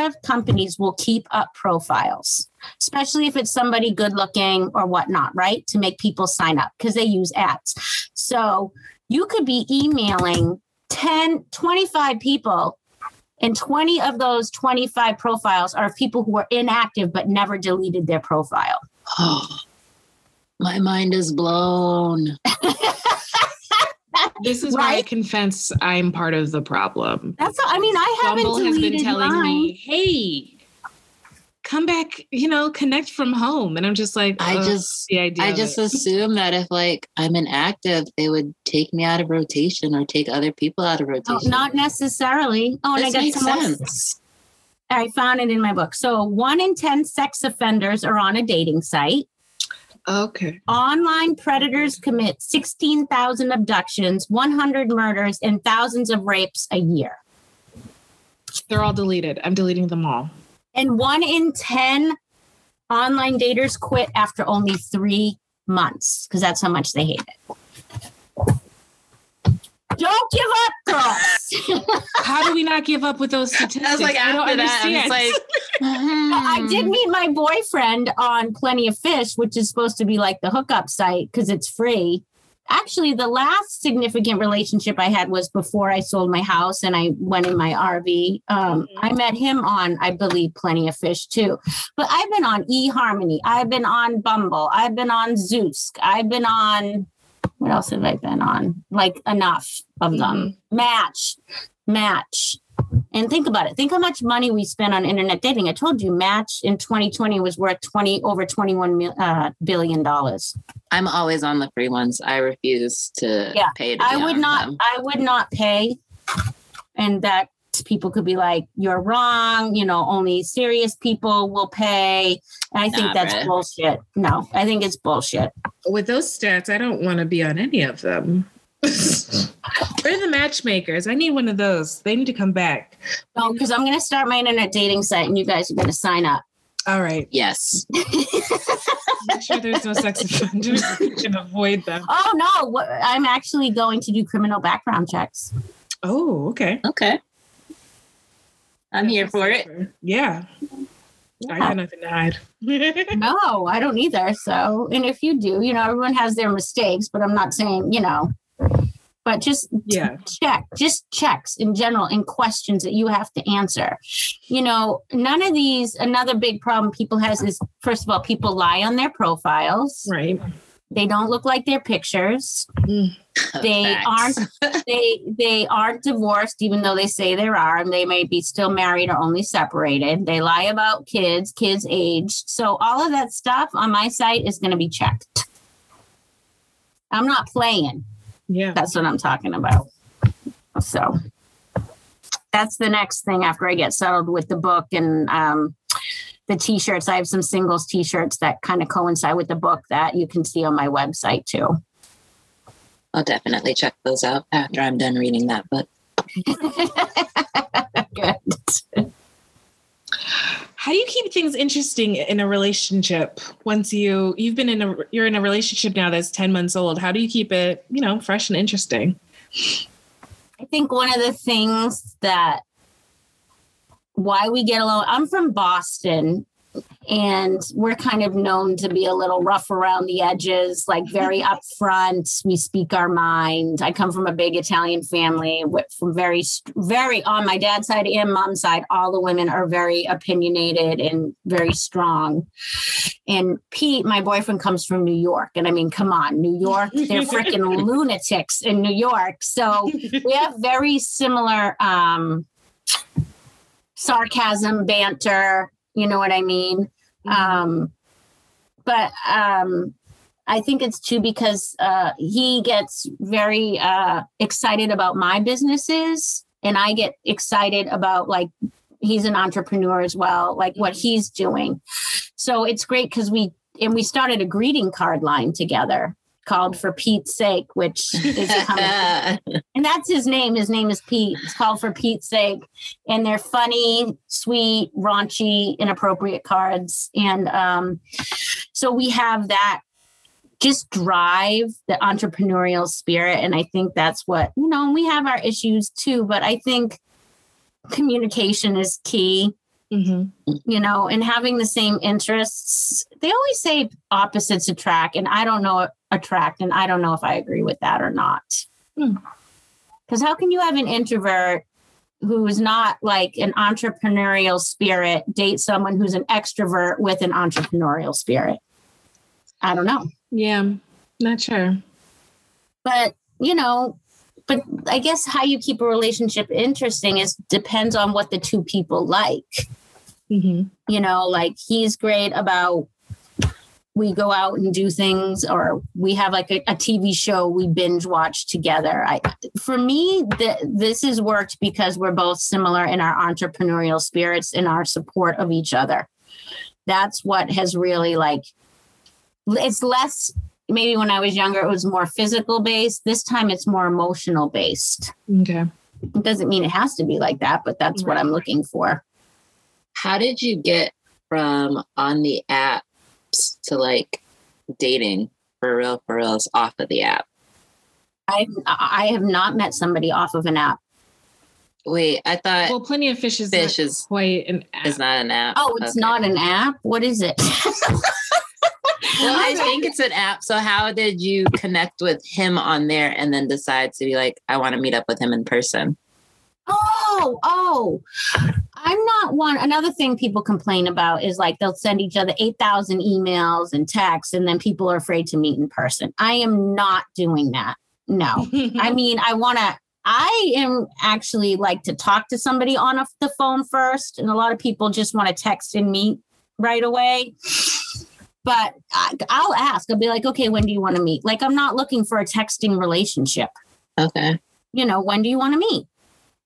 of companies, will keep up profiles, especially if it's somebody good looking or whatnot, right? To make people sign up because they use ads. So you could be emailing 10, 25 people and 20 of those 25 profiles are people who are inactive, but never deleted their profile. Oh, my mind is blown. This is why I confess I'm part of the problem. That's all, I mean, I haven't Bumble has been telling me, hey, come back, you know, connect from home. And I'm just like, I just assume that if like I'm inactive, they would take me out of rotation or take other people out of rotation. Oh, not necessarily. Oh, and this makes sense. I found it in my book. So 1 in 10 sex offenders are on a dating site. Okay. Online predators commit 16,000 abductions, 100 murders, and thousands of rapes a year. They're all deleted. I'm deleting them all. And 1 in 10 online daters quit after only 3 months because that's how much they hate it. Don't give up, girls. How do we not give up with those statistics? I was like, after that, I'm just like, I did meet my boyfriend on Plenty of Fish, which is supposed to be like the hookup site because it's free. Actually, the last significant relationship I had was before I sold my house and I went in my RV. I met him on, I believe, Plenty of Fish too. But I've been on eHarmony. I've been on Bumble. I've been on Zoosk. I've been on... What else have I been on? Like enough of them. Match. And think about it. Think how much money we spend on internet dating. I told you Match in 2020 was worth over $21 billion. I'm always on the free ones. I refuse to pay. I would not pay. And that people could be like, you're wrong. You know, only serious people will pay. And I think that's bullshit. No, I think it's bullshit. With those stats, I don't want to be on any of them. We're the matchmakers. I need one of those. They need to come back. Oh, because I'm going to start my internet dating site and you guys are going to sign up. All right. Yes. Make sure there's no sex offenders. You can avoid them. Oh, no. I'm actually going to do criminal background checks. Oh, okay. Okay. I'm here for it. Yeah. I got nothing to hide. No, I don't either. So, and if you do, you know, everyone has their mistakes, but I'm not saying, you know, but just checks in general and questions that you have to answer. You know, none of these, another big problem people has is, first of all, people lie on their profiles. Right. They don't look like their pictures. They aren't divorced, even though they say they are, and they may be still married or only separated. They lie about kids age. So all of that stuff on my site is going to be checked. I'm not playing. Yeah, that's what I'm talking about. So that's the next thing after I get settled with the book and, the t-shirts. I have some singles t-shirts that kind of coincide with the book that you can see on my website too. I'll definitely check those out after I'm done reading that book. Good. How do you keep things interesting in a relationship once you've been you're in a relationship now that's 10 months old? How do you keep it, you know, fresh and interesting? I think one of the things that why we get along, I'm from Boston and we're kind of known to be a little rough around the edges, like very upfront. We speak our mind. I come from a big Italian family from very, very on my dad's side and mom's side. All the women are very opinionated and very strong. And Pete, my boyfriend, comes from New York. And I mean, come on, New York, they're freaking lunatics in New York. So we have very similar sarcasm, banter, you know what I mean? But I think it's too because he gets very excited about my businesses and I get excited about like, he's an entrepreneur as well, like what he's doing. So it's great because we started a greeting card line together called For Pete's Sake, which is coming. And that's his name. His name is Pete. It's called For Pete's Sake. And they're funny, sweet, raunchy, inappropriate cards. And so we have that just drive, the entrepreneurial spirit. And I think that's what, you know, we have our issues too, but I think communication is key. Mm-hmm. You know, and having the same interests. They always say opposites attract, and I don't know if I agree with that or not. Because how can you have an introvert who is not like an entrepreneurial spirit date someone who's an extrovert with an entrepreneurial spirit? I don't know. Yeah, not sure. But, you know, but I guess how you keep a relationship interesting is depends on what the two people like. Mm-hmm. You know, like he's great about we go out and do things, or we have like a TV show we binge watch together. For me, this has worked because we're both similar in our entrepreneurial spirits and our support of each other. That's what has really like, it's less, maybe when I was younger, it was more physical based. This time it's more emotional based. Okay. It doesn't mean it has to be like that, but that's what I'm looking for. How did you get from on the apps to like dating for reals off of the app? I have not met somebody off of an app. Wait, I thought. Well, Plenty of Fish is quite an app. It's not an app. Oh, it's not an app? What is it? Well, I think it's an app. So how did you connect with him on there and then decide to be like, I want to meet up with him in person? Oh, I'm not one. Another thing people complain about is like they'll send each other 8,000 emails and texts, and then people are afraid to meet in person. I am not doing that. No, I mean, I am actually like to talk to somebody on the phone first. And a lot of people just want to text and meet right away. But I'll ask. I'll be like, okay, when do you want to meet? Like, I'm not looking for a texting relationship. Okay. You know, when do you want to meet?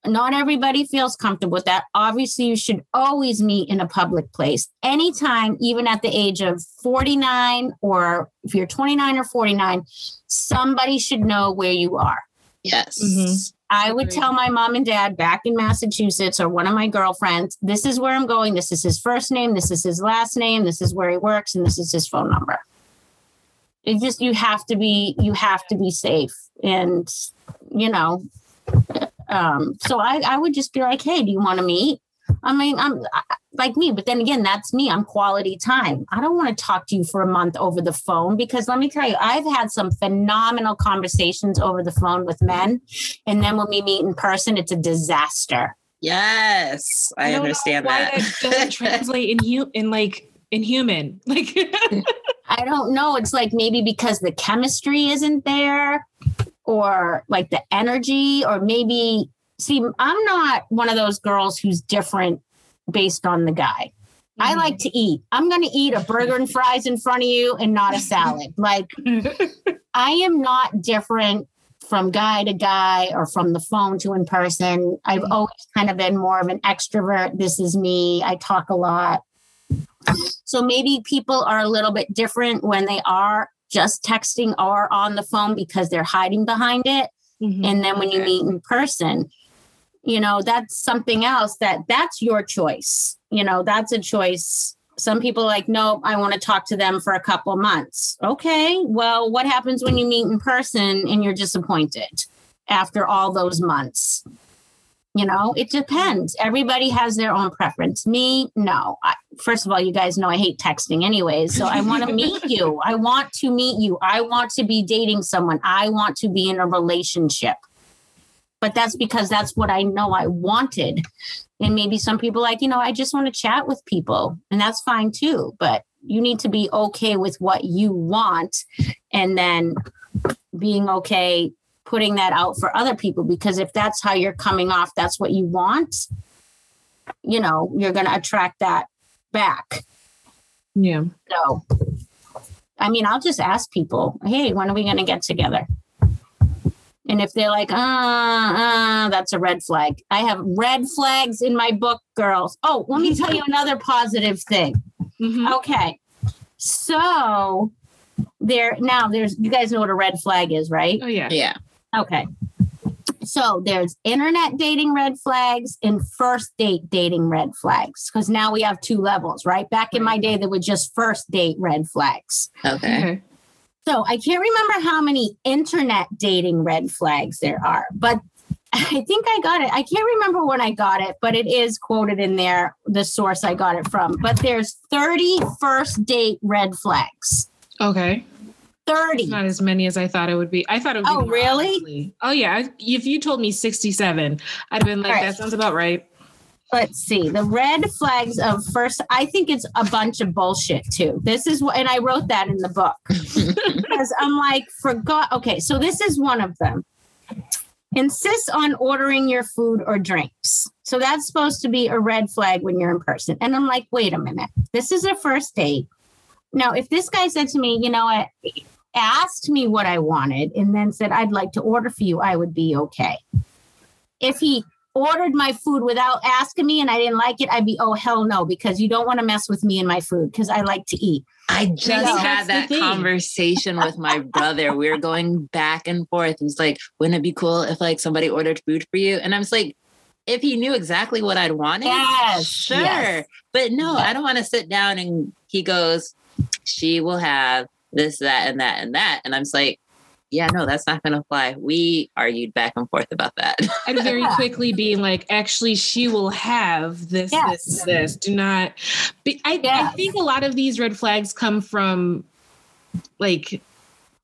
Not everybody feels comfortable with that. Obviously, you should always meet in a public place. Anytime, even at the age of 49, or if you're 29 or 49, somebody should know where you are. Yes. Mm-hmm. I would tell my mom and dad back in Massachusetts, or one of my girlfriends, this is where I'm going. This is his first name. This is his last name. This is where he works. And this is his phone number. It's just, you have to be safe. And, you know, so I would just be like, hey, do you want to meet? I mean, like me, but then again, that's me. I'm quality time. I don't want to talk to you for a month over the phone, because let me tell you, I've had some phenomenal conversations over the phone with men. And then when we meet in person, it's a disaster. Yes. I understand that. Why that doesn't translate in human, like, I don't know. It's like, maybe because the chemistry isn't there, or like the energy, or maybe, see, I'm not one of those girls who's different based on the guy. Mm-hmm. I like to eat. I'm going to eat a burger and fries in front of you and not a salad. Like, I am not different from guy to guy or from the phone to in person. I've always kind of been more of an extrovert. This is me. I talk a lot. So maybe people are a little bit different when they are just texting or on the phone because they're hiding behind it. Mm-hmm. And then when you meet in person, you know, that's something else that's your choice. You know, that's a choice. Some people are like, no, I want to talk to them for a couple of months. Okay, well, what happens when you meet in person and you're disappointed? after all those months. You know, it depends. Everybody has their own preference. Me, no. First of all, you guys know I hate texting anyways. So I want to meet you. I want to meet you. I want to be dating someone. I want to be in a relationship. But that's because that's what I know I wanted. And maybe some people like, you know, I just want to chat with people. And that's fine too. But you need to be okay with what you want and then being okay putting that out for other people, because if that's how you're coming off, that's what you want, you know, you're going to attract that back. Yeah. So, I mean, I'll just ask people, hey, when are we going to get together? And if they're like, that's a red flag. I have red flags in my book, girls. Oh, let me tell you another positive thing. Mm-hmm. Okay. So there's, you guys know what a red flag is, right? Oh yeah. Yeah. Okay. So there's internet dating red flags and first date dating red flags, because now we have two levels, right? Back in my day, there were just first date red flags. Okay. Mm-hmm. So I can't remember how many internet dating red flags there are, but I think I got it. I can't remember when I got it, but it is quoted in there, the source I got it from. But there's 30 first date red flags. Okay. 30. That's not as many as I thought it would be. I thought it would be. Oh, really? Likely. Oh, yeah. If you told me 67, I'd have been like, right. That sounds about right. Let's see. The red flags of first, I think it's a bunch of bullshit, too. This is what, and I wrote that in the book. Because I'm like, forgot. Okay, so this is one of them. Insist on ordering your food or drinks. So that's supposed to be a red flag when you're in person. And I'm like, wait a minute. This is a first date. Now, if this guy said to me, you know, asked me what I wanted and then said, I'd like to order for you, I would be okay. If he ordered my food without asking me and I didn't like it, I'd be, oh, hell no, because you don't want to mess with me and my food because I like to eat. I just had that conversation with my brother. We were going back and forth. He's like, wouldn't it be cool if like somebody ordered food for you? And I was like, if he knew exactly what I'd wanted, yes, sure. Yes. But no, yes. I don't want to sit down and he goes, she will have this, that, and that, and that. And I'm just like, yeah, no, that's not going to fly. We argued back and forth about that. I'd very quickly be like, actually, she will have this, yes. this. Do not. I think a lot of these red flags come from like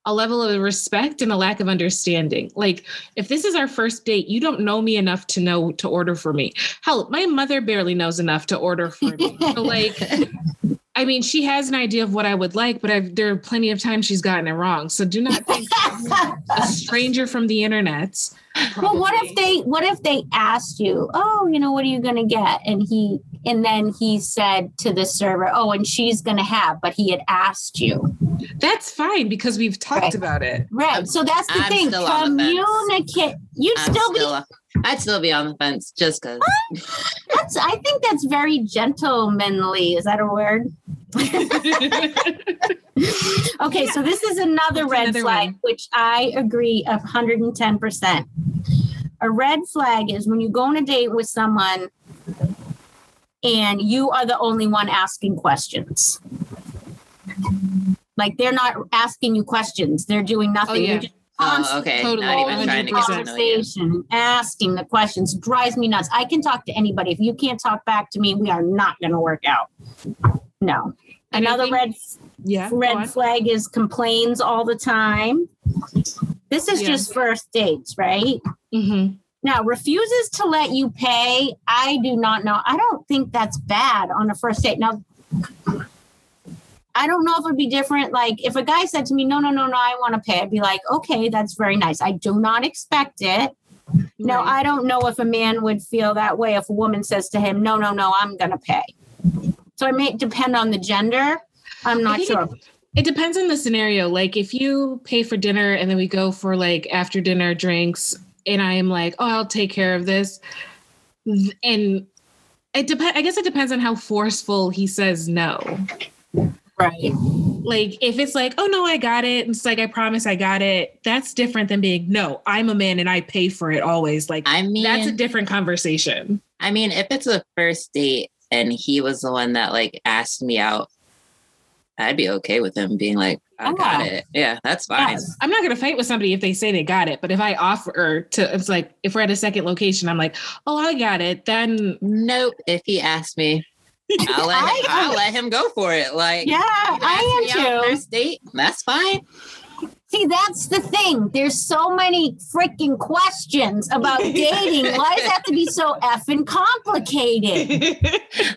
a level of respect and a lack of understanding. Like, if this is our first date, you don't know me enough to know to order for me. Hell, my mother barely knows enough to order for me. So, like, I mean, she has an idea of what I would like, but there are plenty of times she's gotten it wrong. So do not think a stranger from the internet. Probably. Well, what if they asked you, oh, you know, what are you going to get? And then he said to the server, oh, and she's going to have, but he had asked you. That's fine because we've talked about it. Right. So that's the thing. Communicate. I'd still be on the fence just because. I think that's very gentlemanly. Is that a word? Okay, yeah. So this is another red flag, which I agree 110%. A red flag is when you go on a date with someone and you are the only one asking questions. Like, they're not asking you questions. They're doing nothing. Oh, yeah. Totally. Not even trying to get to know you. Asking the questions drives me nuts. I can talk to anybody. If you can't talk back to me, we are not going to work out. No. Another red flag is complains all the time. This is just first dates, right? Mm-hmm. Now, refuses to let you pay. I do not know. I don't think that's bad on a first date. Now, I don't know if it would be different. Like, if a guy said to me, no, I want to pay, I'd be like, okay, that's very nice. I do not expect it. Right. Now, I don't know if a man would feel that way if a woman says to him, no, I'm going to pay. So it may depend on the gender. I'm not sure. It depends on the scenario. Like, if you pay for dinner and then we go for like after dinner drinks and I am like, oh, I'll take care of this. And I guess it depends on how forceful he says no. Right. Like, if it's like, oh, no, I got it. And it's like, I promise I got it. That's different than being, no, I'm a man and I pay for it always. Like, I mean, that's a different conversation. I mean, if it's a first date and he was the one that like asked me out, I'd be okay with him being like, I got it. Yeah, that's fine. Yes. I'm not going to fight with somebody if they say they got it. But if I offer to, it's like, if we're at a second location, I'm like, oh, I got it. Then nope. If he asks me, I'll let him go for it. Like, yeah, I am too. First date, that's fine. See, that's the thing. There's so many freaking questions about dating. Why does it have to be so effing complicated?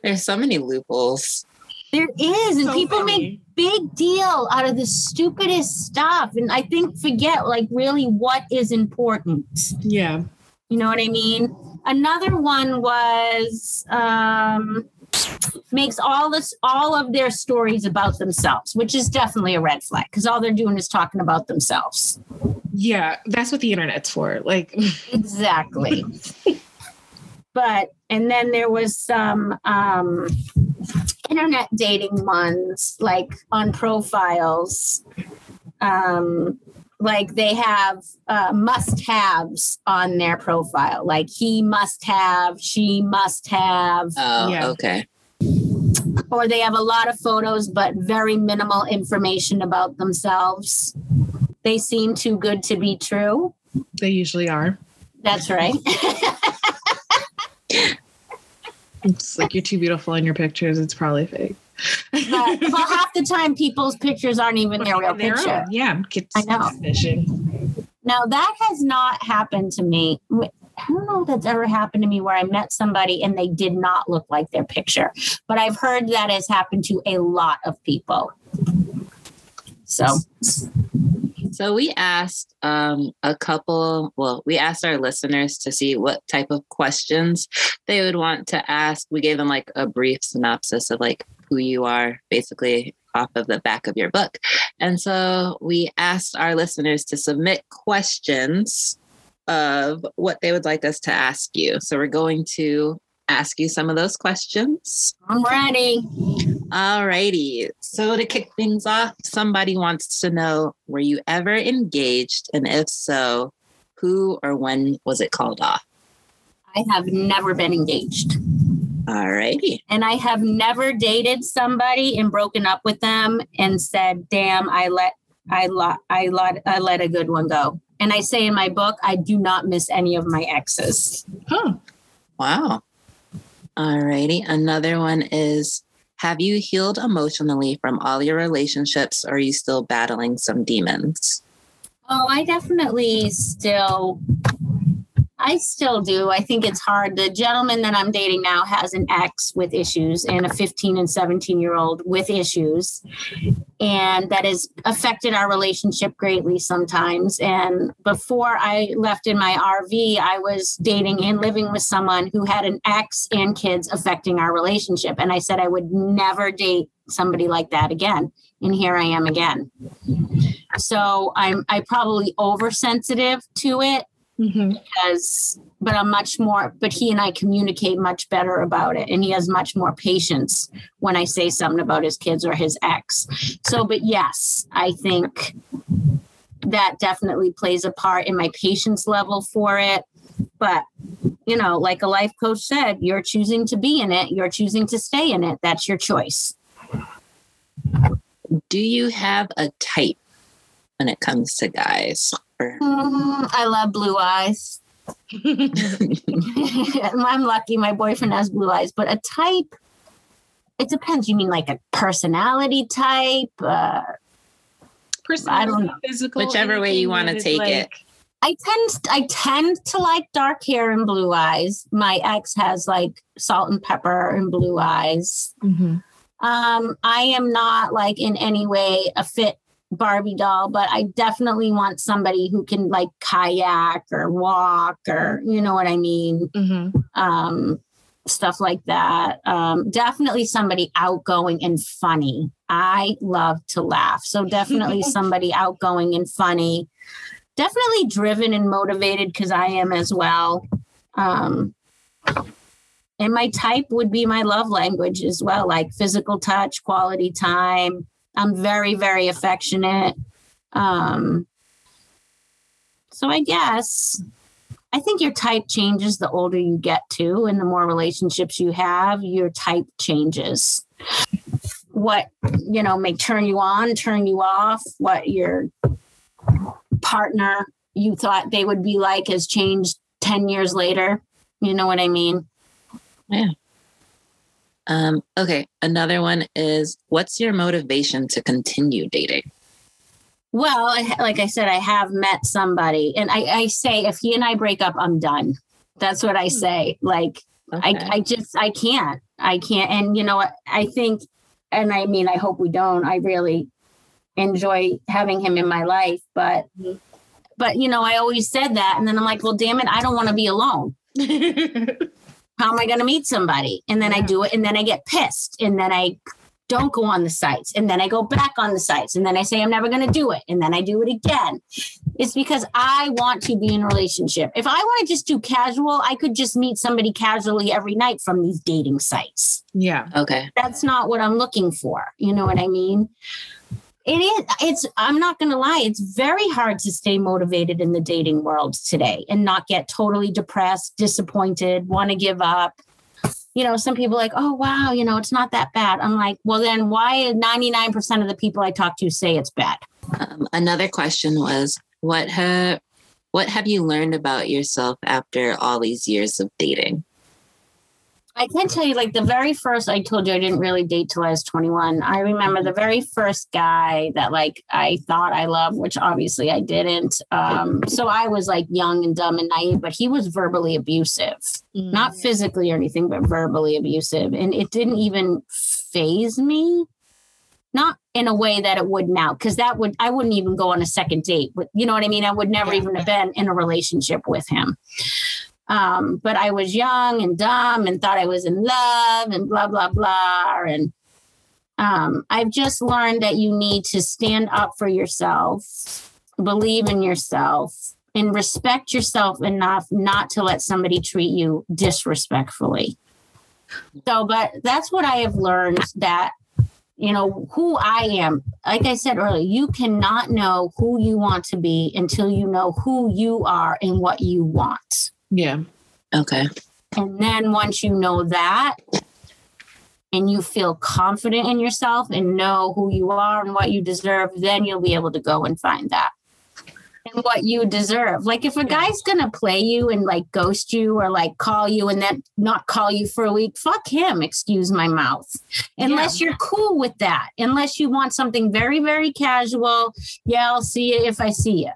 There's so many loopholes. There is, and so people make big deal out of the stupidest stuff. And I think forget, like, really what is important. Yeah. You know what I mean? Another one was makes all of their stories about themselves, which is definitely a red flag because all they're doing is talking about themselves. Yeah, that's what the internet's for. Like, exactly. But, and then there was some internet dating ones, like on profiles, like they have must-haves on their profile. Like he must have, she must have. Oh, yeah. Okay. Or they have a lot of photos, but very minimal information about themselves. They seem too good to be true. They usually are. That's right. It's like, you're too beautiful in your pictures. It's probably fake. But well, half the time people's pictures aren't even their real picture. Own. Yeah. I know. Fishing. Now that has not happened to me. I don't know if that's ever happened to me where I met somebody and they did not look like their picture, but I've heard that has happened to a lot of people. So we asked we asked our listeners to see what type of questions they would want to ask. We gave them like a brief synopsis of like who you are, basically off of the back of your book. And so we asked our listeners to submit questions of what they would like us to ask you. So we're going to ask you some of those questions. I'm ready. All righty. So to kick things off, somebody wants to know, were you ever engaged? And if so, who or when was it called off? I have never been engaged. All righty. And I have never dated somebody and broken up with them and said, damn, I let a good one go. And I say in my book, I do not miss any of my exes. Huh. Wow. All righty. Another one is, have you healed emotionally from all your relationships, or are you still battling some demons? Oh, I definitely still do. I think it's hard. The gentleman that I'm dating now has an ex with issues and a 15 and 17-year-old with issues. And that has affected our relationship greatly sometimes. And before I left in my RV, I was dating and living with someone who had an ex and kids affecting our relationship. And I said I would never date somebody like that again. And here I am again. So I'm probably oversensitive to it. Mm-hmm. But he and I communicate much better about it. And he has much more patience when I say something about his kids or his ex. So, but yes, I think that definitely plays a part in my patience level for it. But, you know, like a life coach said, you're choosing to be in it. You're choosing to stay in it. That's your choice. Do you have a type when it comes to guys? I love blue eyes. I'm lucky my boyfriend has blue eyes, but a type, it depends. You mean like a personality type? I don't know. Physical, whichever way you want to take it. I tend to like dark hair and blue eyes. My ex has like salt and pepper and blue eyes. Mm-hmm. I am not like in any way a fit Barbie doll, but I definitely want somebody who can like kayak or walk or, you know what I mean? Mm-hmm. Stuff like that. Definitely somebody outgoing and funny. I love to laugh. So definitely somebody outgoing and funny, definitely driven and motivated, because I am as well. And my type would be my love language as well, like physical touch, quality time. I'm very, very affectionate. So I guess, I think your type changes the older you get too, and the more relationships you have, your type changes. what, you know, may turn you on, turn you off, what your partner you thought they would be like has changed 10 years later. You know what I mean? Yeah. Okay. Another one is, what's your motivation to continue dating? Well, like I said, I have met somebody, and I say, if he and I break up, I'm done. That's what I say. Like, okay. I just can't. And you know what? I think, and I mean, I hope we don't, I really enjoy having him in my life, but you know, I always said that. And then I'm like, well, damn it, I don't want to be alone. How am I going to meet somebody? And then I do it. And then I get pissed. And then I don't go on the sites. And then I go back on the sites. And then I say, I'm never going to do it. And then I do it again. It's because I want to be in a relationship. If I want to just do casual, I could just meet somebody casually every night from these dating sites. Yeah. Okay. That's not what I'm looking for. You know what I mean? It is. I'm not going to lie. It's very hard to stay motivated in the dating world today and not get totally depressed, disappointed, want to give up. You know, some people are like, oh, wow, you know, it's not that bad. I'm like, well, then why 99% of the people I talk to say it's bad? Another question was, what have you learned about yourself after all these years of dating? I can tell you, like, the very first, I told you I didn't really date till I was 21. I remember the very first guy that, like, I thought I loved, which obviously I didn't. So I was, like, young and dumb and naive, but he was verbally abusive. Mm-hmm. Not physically or anything, but verbally abusive. And it didn't even faze me. Not in a way that it would now, because that would, I wouldn't even go on a second date with, you know what I mean? I would never even have been in a relationship with him. But I was young and dumb and thought I was in love and blah, blah, blah. And I've just learned that you need to stand up for yourself, believe in yourself, and respect yourself enough not to let somebody treat you disrespectfully. So, but that's what I have learned, that, you know, who I am. Like I said earlier, you cannot know who you want to be until you know who you are and what you want. Yeah. Okay. And then once you know that and you feel confident in yourself and know who you are and what you deserve, then you'll be able to go and find that and what you deserve. Like, if a guy's going to play you and, like, ghost you or, like, call you and then not call you for a week, fuck him, excuse my mouth. Unless you're cool with that. Unless you want something very, very casual. Yeah, I'll see you if I see you.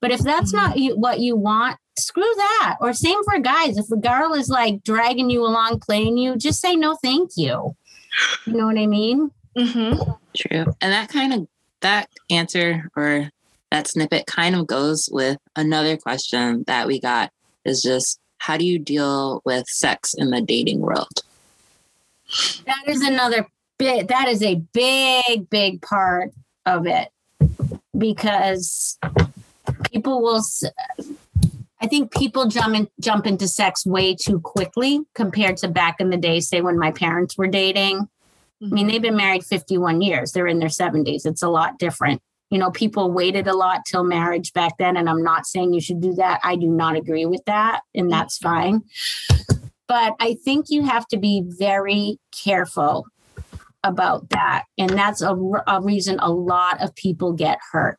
But if that's not what you want, screw that. Or same for guys. If a girl is, like, dragging you along, playing you, just say no, thank you. You know what I mean? Mm-hmm. True. And that answer or that snippet kind of goes with another question that we got, is just, how do you deal with sex in the dating world? That is another bit. That is a big, big part of it, because people will. I think people jump into sex way too quickly compared to back in the day, say when my parents were dating. Mm-hmm. I mean, they've been married 51 years. They're in their 70s. It's a lot different. You know, people waited a lot till marriage back then. And I'm not saying you should do that. I do not agree with that. And that's fine. But I think you have to be very careful about that. And that's a reason a lot of people get hurt.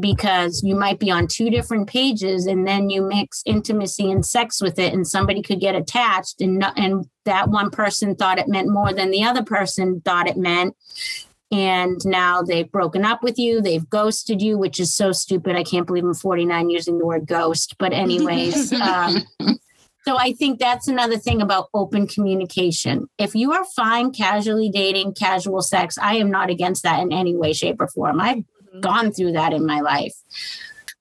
Because you might be on two different pages, and then you mix intimacy and sex with it, and somebody could get attached, and that one person thought it meant more than the other person thought it meant. And now they've broken up with you. They've ghosted you, which is so stupid. I can't believe I'm 49 using the word ghost. But anyways, so I think that's another thing about open communication. If you are fine casually dating, casual sex, I am not against that in any way, shape, or form. I've gone through that in my life.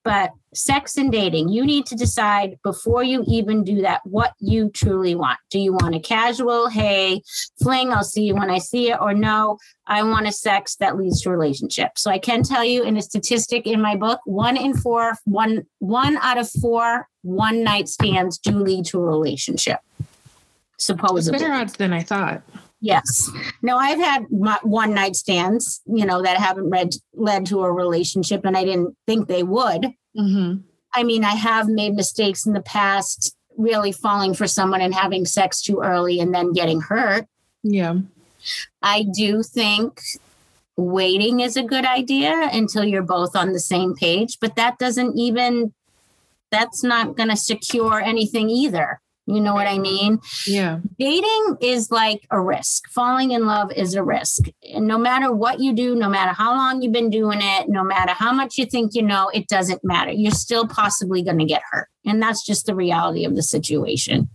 But sex and dating, you need to decide before you even do that what you truly want. Do you want a casual, hey, fling, I'll see you when I see it? Or no, I want a sex that leads to a relationship. So I can tell you, in a statistic in my book, one out of four one-night stands do lead to a relationship, supposedly. It's better odds than I thought. Yes. No, I've had one night stands, you know, that haven't led to a relationship, and I didn't think they would. Mm-hmm. I mean, I have made mistakes in the past, really falling for someone and having sex too early and then getting hurt. Yeah. I do think waiting is a good idea until you're both on the same page, but that's not going to secure anything either. You know what I mean? Yeah. Dating is like a risk. Falling in love is a risk. And no matter what you do, no matter how long you've been doing it, no matter how much you think you know, it doesn't matter. You're still possibly going to get hurt. And that's just the reality of the situation.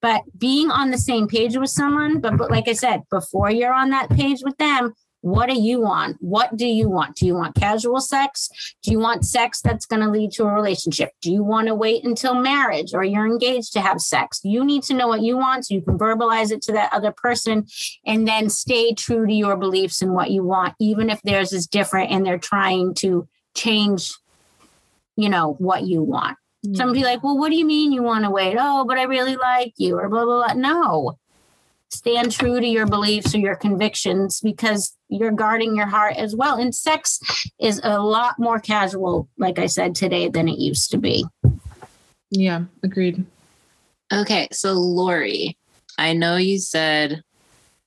But being on the same page with someone, but like I said, before you're on that page with them, what do you want? What do you want? Do you want casual sex? Do you want sex that's going to lead to a relationship? Do you want to wait until marriage or you're engaged to have sex? You need to know what you want so you can verbalize it to that other person and then stay true to your beliefs and what you want, even if theirs is different and they're trying to change, you know, what you want. Mm-hmm. Somebody like, well, what do you mean you want to wait? Oh, but I really like you or blah, blah, blah. No. Stand true to your beliefs or your convictions because you're guarding your heart as well. And sex is a lot more casual, like I said today, than it used to be. Yeah, agreed. Okay, so Lori, I know you said,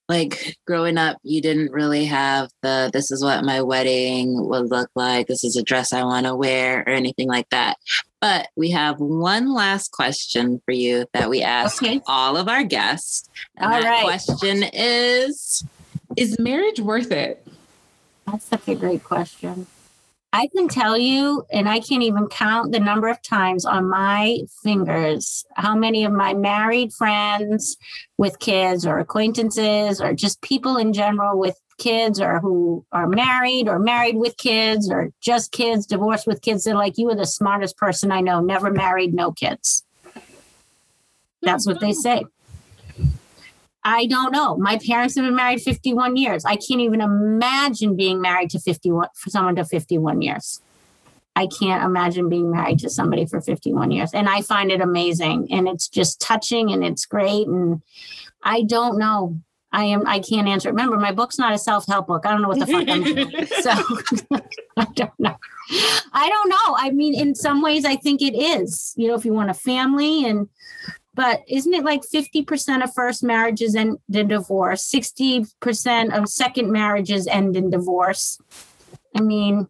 like, growing up, you didn't really have this is what my wedding would look like, this is a dress I want to wear, or anything like that. But we have one last question for you that we ask all of our guests. And all that right. question is marriage worth it? That's such a great question. I can tell you, and I can't even count the number of times on my fingers, how many of my married friends with kids or acquaintances or just people in general with kids or who are married or married with kids or just kids, divorced with kids. They're like, you are the smartest person I know, never married, no kids. That's what they say. I don't know. My parents have been married 51 years. I can't even imagine being married to someone to 51 years. I can't imagine being married to somebody for 51 years. And I find it amazing. And it's just touching and it's great. And I don't know. I can't answer. Remember, my book's not a self-help book. I don't know what the fuck I'm doing. So I don't know. I mean, in some ways I think it is, you know, if you want a family but isn't it like 50% of first marriages end in divorce, 60% of second marriages end in divorce? I mean,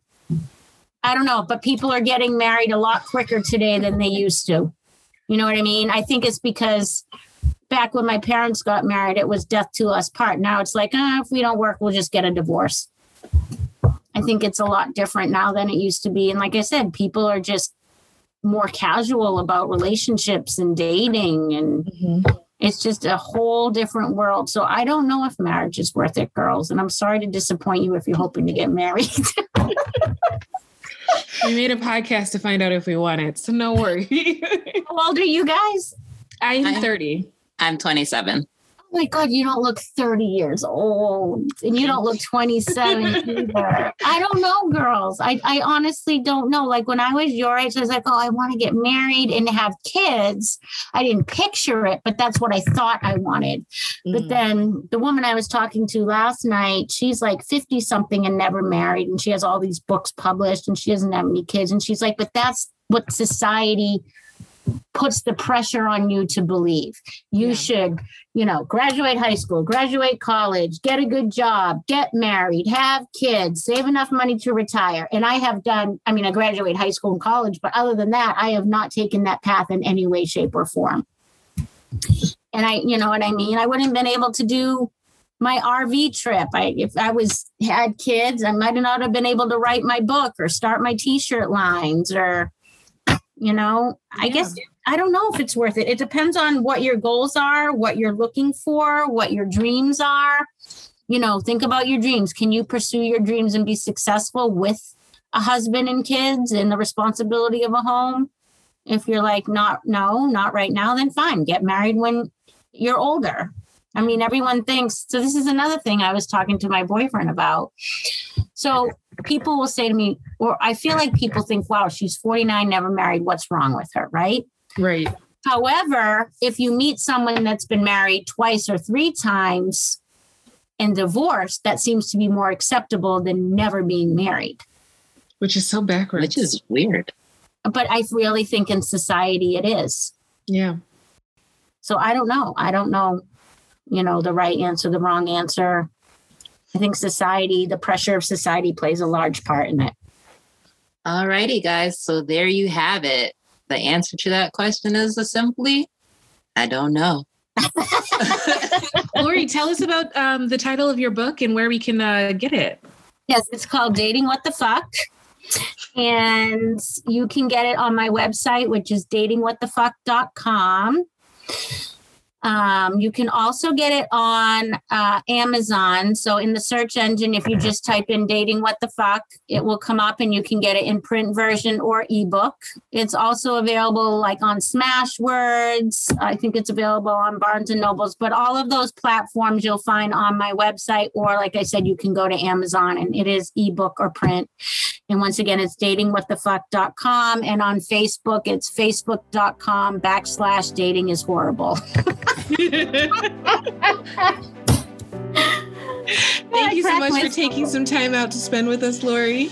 I don't know, but people are getting married a lot quicker today than they used to. You know what I mean? I think it's because back when my parents got married, it was death to us part. Now it's like, if we don't work, we'll just get a divorce. I think it's a lot different now than it used to be. And like I said, people are just more casual about relationships and dating. And it's just a whole different world. So I don't know if marriage is worth it, girls. And I'm sorry to disappoint you if you're hoping to get married. We made a podcast to find out if we want it. So no worry. How old are you guys? I am 30. I'm 27. Oh my God, you don't look 30 years old. And you don't look 27 either. I don't know, girls. I honestly don't know. Like when I was your age, I was like, oh, I want to get married and have kids. I didn't picture it, but that's what I thought I wanted. Mm. But then the woman I was talking to last night, she's like 50 something and never married. And she has all these books published and she doesn't have any kids. And she's like, but that's what society puts the pressure on you to believe you should, you know, graduate high school, graduate college, get a good job, get married, have kids, save enough money to retire. And I graduate high school and college, but other than that, I have not taken that path in any way, shape or form. And you know what I mean? I wouldn't have been able to do my RV trip. If I had kids, I might not have been able to write my book or start my t-shirt lines or, you know, I guess I don't know if it's worth it. It depends on what your goals are, what you're looking for, what your dreams are. You know, think about your dreams. Can you pursue your dreams and be successful with a husband and kids and the responsibility of a home? If you're like, not right now, then fine. Get married when you're older. I mean, everyone thinks, so this is another thing I was talking to my boyfriend about. So people will say to me, or I feel like people think, wow, she's 49, never married. What's wrong with her? Right? Right. However, if you meet someone that's been married twice or three times and divorced, that seems to be more acceptable than never being married. Which is so backwards. Which is weird. But I really think in society it is. Yeah. So I don't know. you know, the right answer, the wrong answer. I think society, the pressure of society plays a large part in it. All righty, guys. So there you have it. The answer to that question is simply, I don't know. Lori, tell us about the title of your book and where we can get it. Yes, it's called Dating What the Fuck. And you can get it on my website, which is datinwhatthefuck.com. You can also get it on Amazon. So in the search engine, if you just type in dating what the fuck, it will come up and you can get it in print version or ebook. It's also available like on Smashwords. I think it's available on Barnes and Nobles, but all of those platforms you'll find on my website, or like I said, you can go to Amazon and it is ebook or print. And once again, it's datingwhatthefuck.com. And on Facebook, it's facebook.com/dating is horrible. Thank you so much for taking some time out to spend with us, Lori.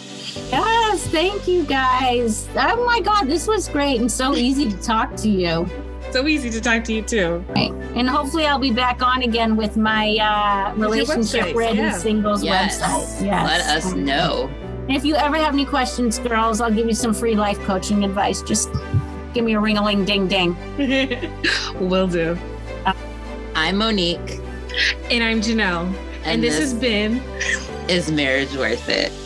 Yes, thank you guys. Oh my God, this was great and so easy to talk to you. So easy to talk to you too. Right. And hopefully I'll be back on again with my relationship ready singles website. Yes. Let us know. And if you ever have any questions, girls, I'll give you some free life coaching advice. Just give me a ring-a-ling-ding-ding. Will do. I'm Monique. And I'm Janelle. And this has been Is Marriage Worth It?